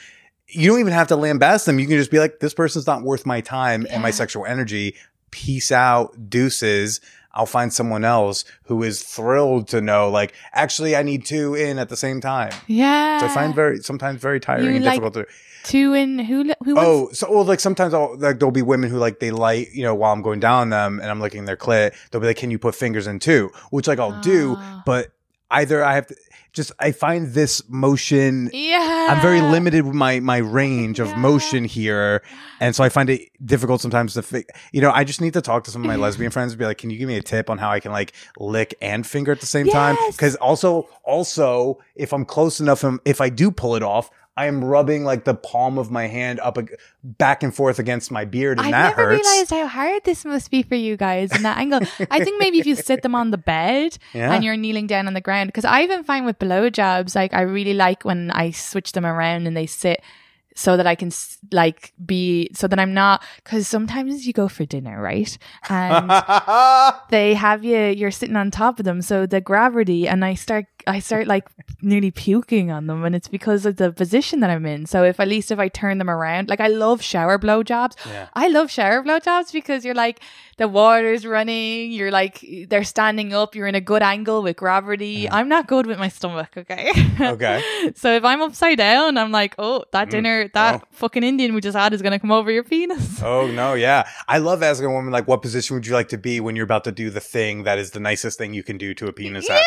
you don't even have to lambaste them. You can just be like, this person's not worth my time and my sexual energy. Peace out. Deuces. I'll find someone else who is thrilled to know, like, actually, I need two in at the same time. Yeah. So I find sometimes very tiring and difficult to do. Two in who? Oh, so well, like sometimes there'll be women who like they light, you know, while I'm going down on them and I'm licking their clit, they'll be like, can you put fingers in too? Which like I'll do, but either I have to. Just, I find this motion, I'm very limited with my range of motion here. And so I find it difficult sometimes to, I just need to talk to some of my lesbian friends and be like, can you give me a tip on how I can like lick and finger at the same time? Because also, if I'm close enough, if I do pull it off, I am rubbing like the palm of my hand up back and forth against my beard, and that hurts. I never realized how hard this must be for you guys in that angle. I think maybe if you sit them on the bed and you're kneeling down on the ground, because I've been fine with blowjobs. Like I really like when I switch them around and they sit so that I can like be, so that I'm not, because sometimes you go for dinner, right? And they have you're sitting on top of them. So the gravity, and I start like nearly puking on them, and it's because of the position that I'm in. So if I turn them around, like I love shower blowjobs. Yeah. I love shower blowjobs because you're like, the water's running, you're like, they're standing up, you're in a good angle with gravity. Yeah. I'm not good with my stomach, okay? Okay. So if I'm upside down, I'm like, oh, that dinner, that fucking Indian we just had is going to come over your penis. Oh, no, yeah. I love asking a woman, like, what position would you like to be when you're about to do the thing that is the nicest thing you can do to a penis ever?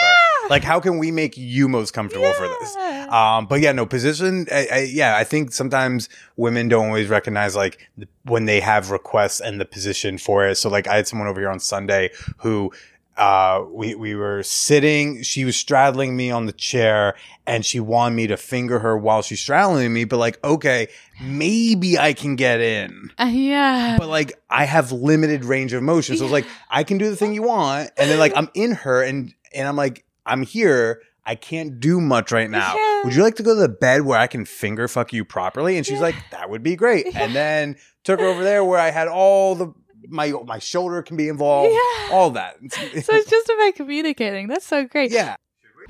Like, how can we make you most comfortable for this? But yeah, no, position, I think sometimes women don't always recognize, like, when they have requests and the position for it. So like I had someone over here on Sunday who we were sitting, she was straddling me on the chair and she wanted me to finger her while she's straddling me, but like, okay, maybe I can get in. Yeah. But like I have limited range of motion. So it's like I can do the thing you want, and then like I'm in her and I'm like, I'm here. I can't do much right now. Yeah. Would you like to go to the bed where I can finger fuck you properly? And she's like, that would be great. Yeah. And then took her over there where I had all the my shoulder can be involved, all that. So it's just about communicating. That's so great. Yeah.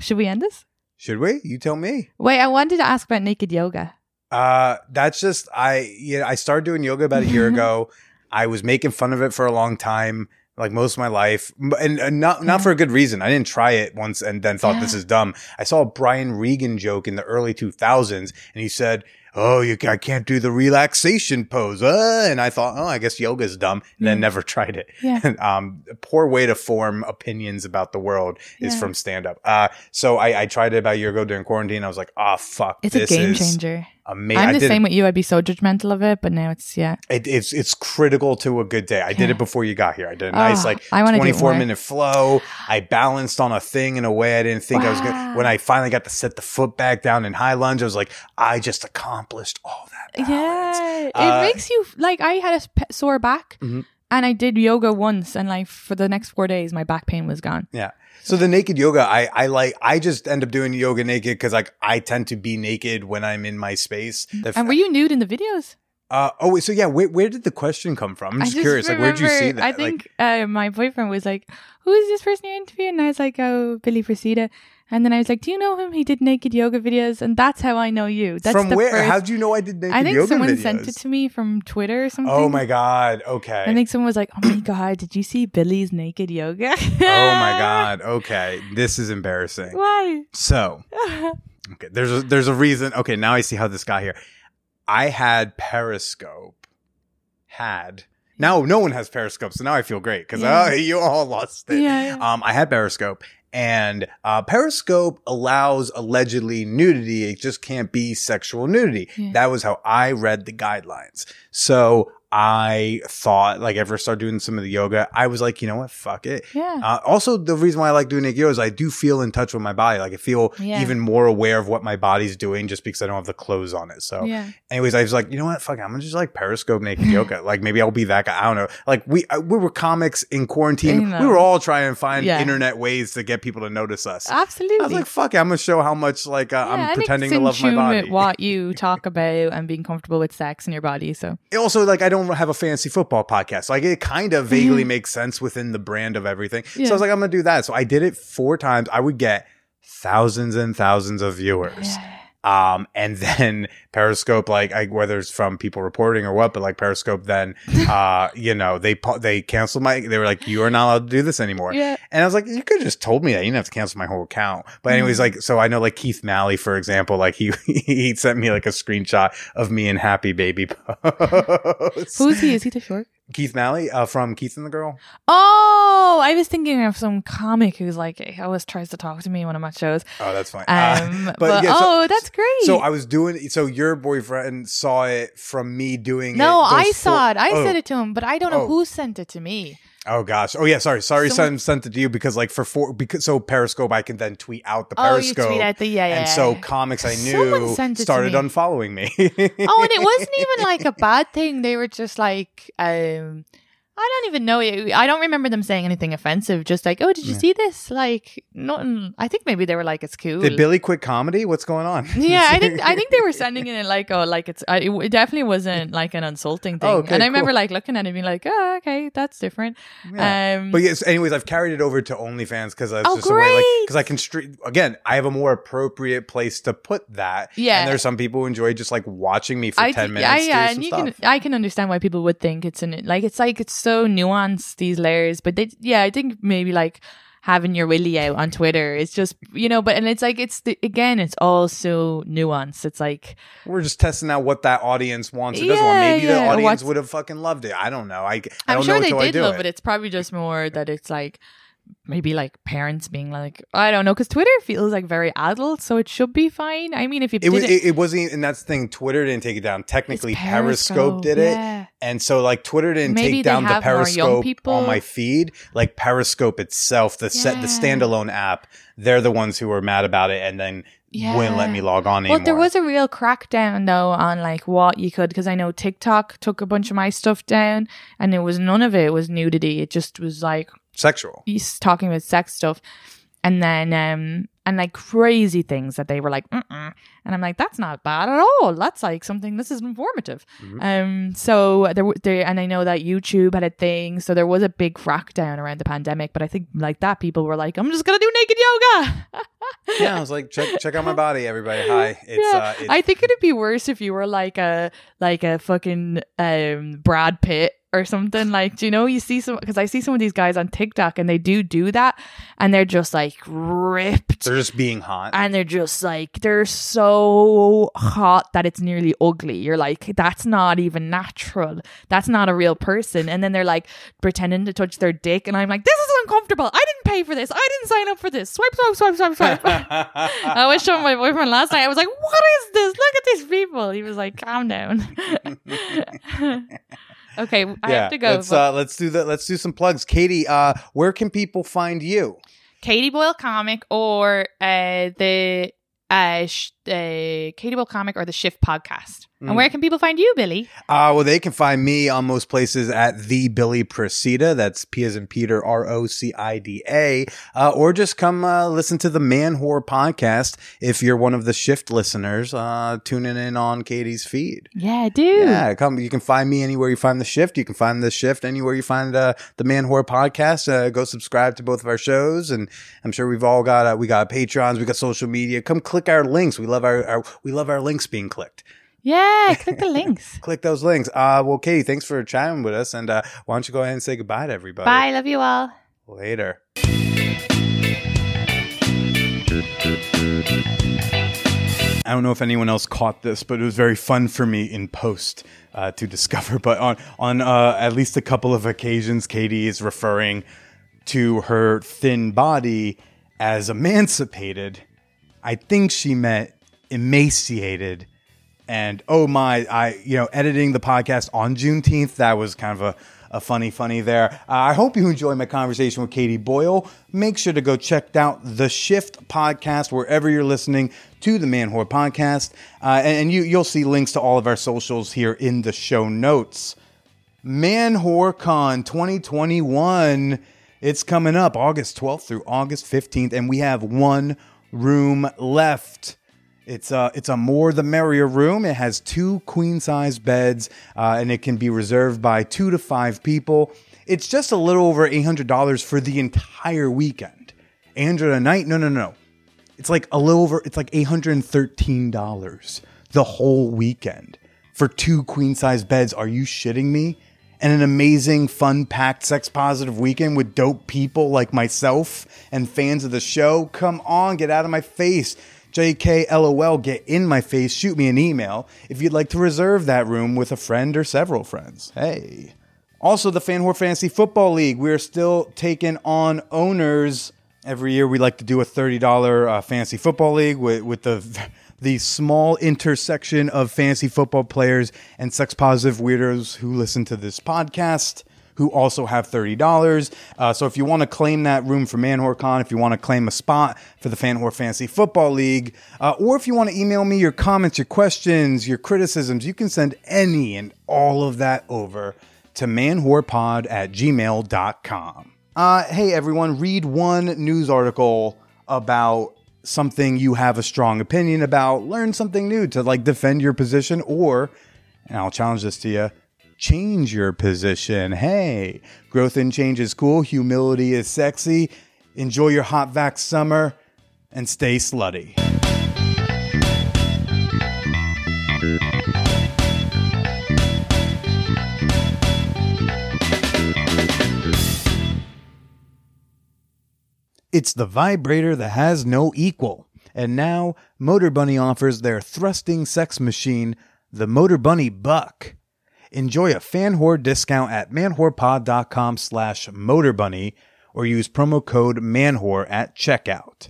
Should we end this? Should we? You tell me. Wait, I wanted to ask about naked yoga. That's just I started doing yoga about a year ago. I was making fun of it for a long time. Like most of my life, and not for a good reason. I didn't try it once and then thought this is dumb. I saw a Brian Regan joke in the early 2000s, and he said, oh, I can't do the relaxation pose. And I thought, oh, I guess yoga is dumb, and then never tried it. Yeah. And, a poor way to form opinions about the world is from stand-up. So I tried it about a year ago during quarantine. I was like, oh, fuck, this is a game changer. Amazing. I'm the same with you. I'd be so judgmental of it, but now it's it's critical to a good day. I did it before you got here. I did a nice 24-minute flow. I balanced on a thing in a way I didn't think I was gonna. When I finally got to set the foot back down in high lunge, I was like, I just accomplished all that balance. Yeah, it makes you like. I had a sore back, and I did yoga once, and like for the next 4 days, my back pain was gone. Yeah. So the naked yoga, I like. I just end up doing yoga naked because like I tend to be naked when I'm in my space. And were you nude in the videos? Where did the question come from? I'm just curious. Like, where did you see that? I think my boyfriend was like, "Who is this person you're interviewing?" And I was like, "Oh, Billy Procida." And then I was like, do you know him? He did naked yoga videos. And that's how I know you. That's from where? First... How do you know I did naked yoga videos? I think someone sent it to me from Twitter or something. Oh, my God. Okay. I think someone was like, oh, my God, did you see Billy's naked yoga? Oh, my God. Okay. This is embarrassing. Why? So, okay, there's a reason. Okay, now I see how this got here. I had Periscope. Now no one has Periscope, so now I feel great because you all lost it. Yeah, yeah. I had Periscope. And Periscope allows allegedly nudity. It just can't be sexual nudity. Yeah. That was how I read the guidelines. So I thought, like, after I started doing some of the yoga, I was like, you know what? Fuck it. Yeah. Also, the reason why I like doing naked yoga is I do feel in touch with my body. Like, I feel even more aware of what my body's doing just because I don't have the clothes on it. So anyways, I was like, you know what? Fuck it. I'm going to just, like, Periscope naked yoga. Like, maybe I'll be that guy. I don't know. Like, we were comics in quarantine. We were all trying to find internet ways to get people to notice us. Absolutely. I was like, fuck it. I'm going to show how much, like, I'm pretending to love my body. What you talk about and being comfortable with sex in your body. So also, like, I don't have a fantasy football podcast. Like, it kind of vaguely makes sense within the brand of everything. Yeah. So I was like, I'm going to do that. So I did it 4 times. I would get thousands and thousands of viewers. Yeah. And then Periscope, like, whether it's from people reporting or what, but like Periscope then, you know, they canceled they were like, you are not allowed to do this anymore. Yeah. And I was like, you could have just told me that. You didn't have to cancel my whole account. But anyways, like, so I know, like, Keith Malley, for example, like he sent me like a screenshot of me in Happy Baby pose. Who's he? Is he the short? Keith Malley from Keith and the Girl. Oh, I was thinking of some comic who's like, he always tries to talk to me when I'm at shows. Oh, that's fine. But that's great. So I was doing, so your boyfriend saw it from me doing it. I said it to him, but I don't know who sent it to me. Oh gosh. Oh yeah. Sorry. Someone sent it to you because like so Periscope, I can then tweet out the Periscope. Oh, you tweet out the yeah. And so comics I knew started unfollowing me. Oh, and it wasn't even like a bad thing. They were just like, I don't even know. I don't remember them saying anything offensive. Just like, oh, did you see this? Like, nothing. I think maybe they were like, it's cool. Did Billy quit comedy? What's going on? Yeah, I think they were sending it in like, oh, like it's. It definitely wasn't like an insulting thing. Oh, okay, and I remember like looking at it and being like, oh, okay, that's different. Yeah. But yes, anyways, I've carried it over to OnlyFans because I was just great. A way like because I can again. I have a more appropriate place to put that. Yeah, and there's some people who enjoy just like watching me for 10 minutes. I can understand why people would think it's an it's so. So nuanced these layers, but I think maybe like having your willy out on Twitter is just, you know, but and it's like it's all so nuanced. It's like we're just testing out what that audience wants or doesn't want. Maybe the audience would have fucking loved it. I don't know. I don't know until I do it. I'm sure they did love it. It's probably just more that it's like maybe like parents being like, I don't know, because Twitter feels like very adult, so it should be fine. I mean, if you it wasn't, and that's the thing. Twitter didn't take it down. Technically, Periscope did it. And so, like, Twitter didn't take down the Periscope on my feed. Like, Periscope itself, the standalone app, they're the ones who were mad about it and then wouldn't let me log on anymore. Well, there was a real crackdown, though, on, like, what you could. Because I know TikTok took a bunch of my stuff down, and it was none of it was nudity. It just was, like... Sexual. He's talking about sex stuff. And then... and like crazy things that they were like, mm-mm. And I'm like, that's not bad at all. That's like something, this is informative. Mm-hmm. So there, and I know that YouTube had a thing. So there was a big crackdown around the pandemic, but I think like that people were like, I'm just going to do naked yoga. Yeah. I was like, check out my body, everybody. Hi. I think it'd be worse if you were like a fucking Brad Pitt or something. Like, do you know, because I see some of these guys on TikTok and they do that and they're just like ripped. They're just being hot. And they're just like, they're so hot that it's nearly ugly. You're like, that's not even natural. That's not a real person. And then they're like pretending to touch their dick. And I'm like, this is uncomfortable. I didn't pay for this. I didn't sign up for this. Swipe. I was showing my boyfriend last night. I was like, what is this? Look at these people. He was like, calm down. Okay, I have to go. Let's do some plugs. Katie, where can people find you? Katie Boyle Comic or the Katie Boyle Comic or The Shift podcast. And where can people find you, Billy? Well, they can find me on most places at the Billy Procida. That's P as in Peter, R-O-C-I-D-A. Or just come listen to the Man Whore podcast if you're one of the Shift listeners tuning in on Katie's feed. Yeah, dude. Yeah, come. You can find me anywhere you find the Shift. You can find the Shift anywhere you find the Man Whore podcast. Go subscribe to both of our shows, and I'm sure we've all got we got Patreons, we got social media. Come click our links. We love our links being clicked. Yeah, click the links. Click those links. Well, Katie, thanks for chatting with us. And why don't you go ahead and say goodbye to everybody? Bye. Love you all. Later. I don't know if anyone else caught this, but it was very fun for me in post to discover. But on at least a couple of occasions, Katie is referring to her thin body as emancipated. I think she meant emaciated. And oh my, editing the podcast on Juneteenth, that was kind of a funny there. I hope you enjoyed my conversation with Katie Boyle. Make sure to go check out The Shift podcast, wherever you're listening to the Man Whore podcast. And you'll see links to all of our socials here in the show notes. ManwhoreCon 2021, it's coming up August 12th through August 15th, and we have one room left. It's a more the merrier room. It has two queen-size beds, and it can be reserved by 2 to 5 people. It's just a little over $800 for the entire weekend. $800 a night? No. It's like it's like $813 the whole weekend for 2 queen-size beds. Are you shitting me? And an amazing, fun-packed, sex-positive weekend with dope people like myself and fans of the show. Come on, get out of my face. JK, LOL, get in my face, shoot me an email if you'd like to reserve that room with a friend or several friends. Hey. Also, the Fan Whore Fantasy Football League. We're still taking on owners. Every year we like to do a $30 fantasy football league with the small intersection of fantasy football players and sex-positive weirdos who listen to this podcast, who also have $30. So if you want to claim that room for ManwhoreCon, if you want to claim a spot for the Fan Whore Fantasy Football League, or if you want to email me your comments, your questions, your criticisms, you can send any and all of that over to manwhorepod@gmail.com. Hey, everyone, read one news article about something you have a strong opinion about. Learn something new to defend your position or, and I'll challenge this to you, change your position. Hey, growth and change is cool. Humility is sexy. Enjoy your hot vac summer and stay slutty. It's the vibrator that has no equal. And now, Motor Bunny offers their thrusting sex machine, the Motor Bunny Buck. Enjoy a fan whore discount at manwhorepod.com/motorbunny or use promo code manwhore at checkout.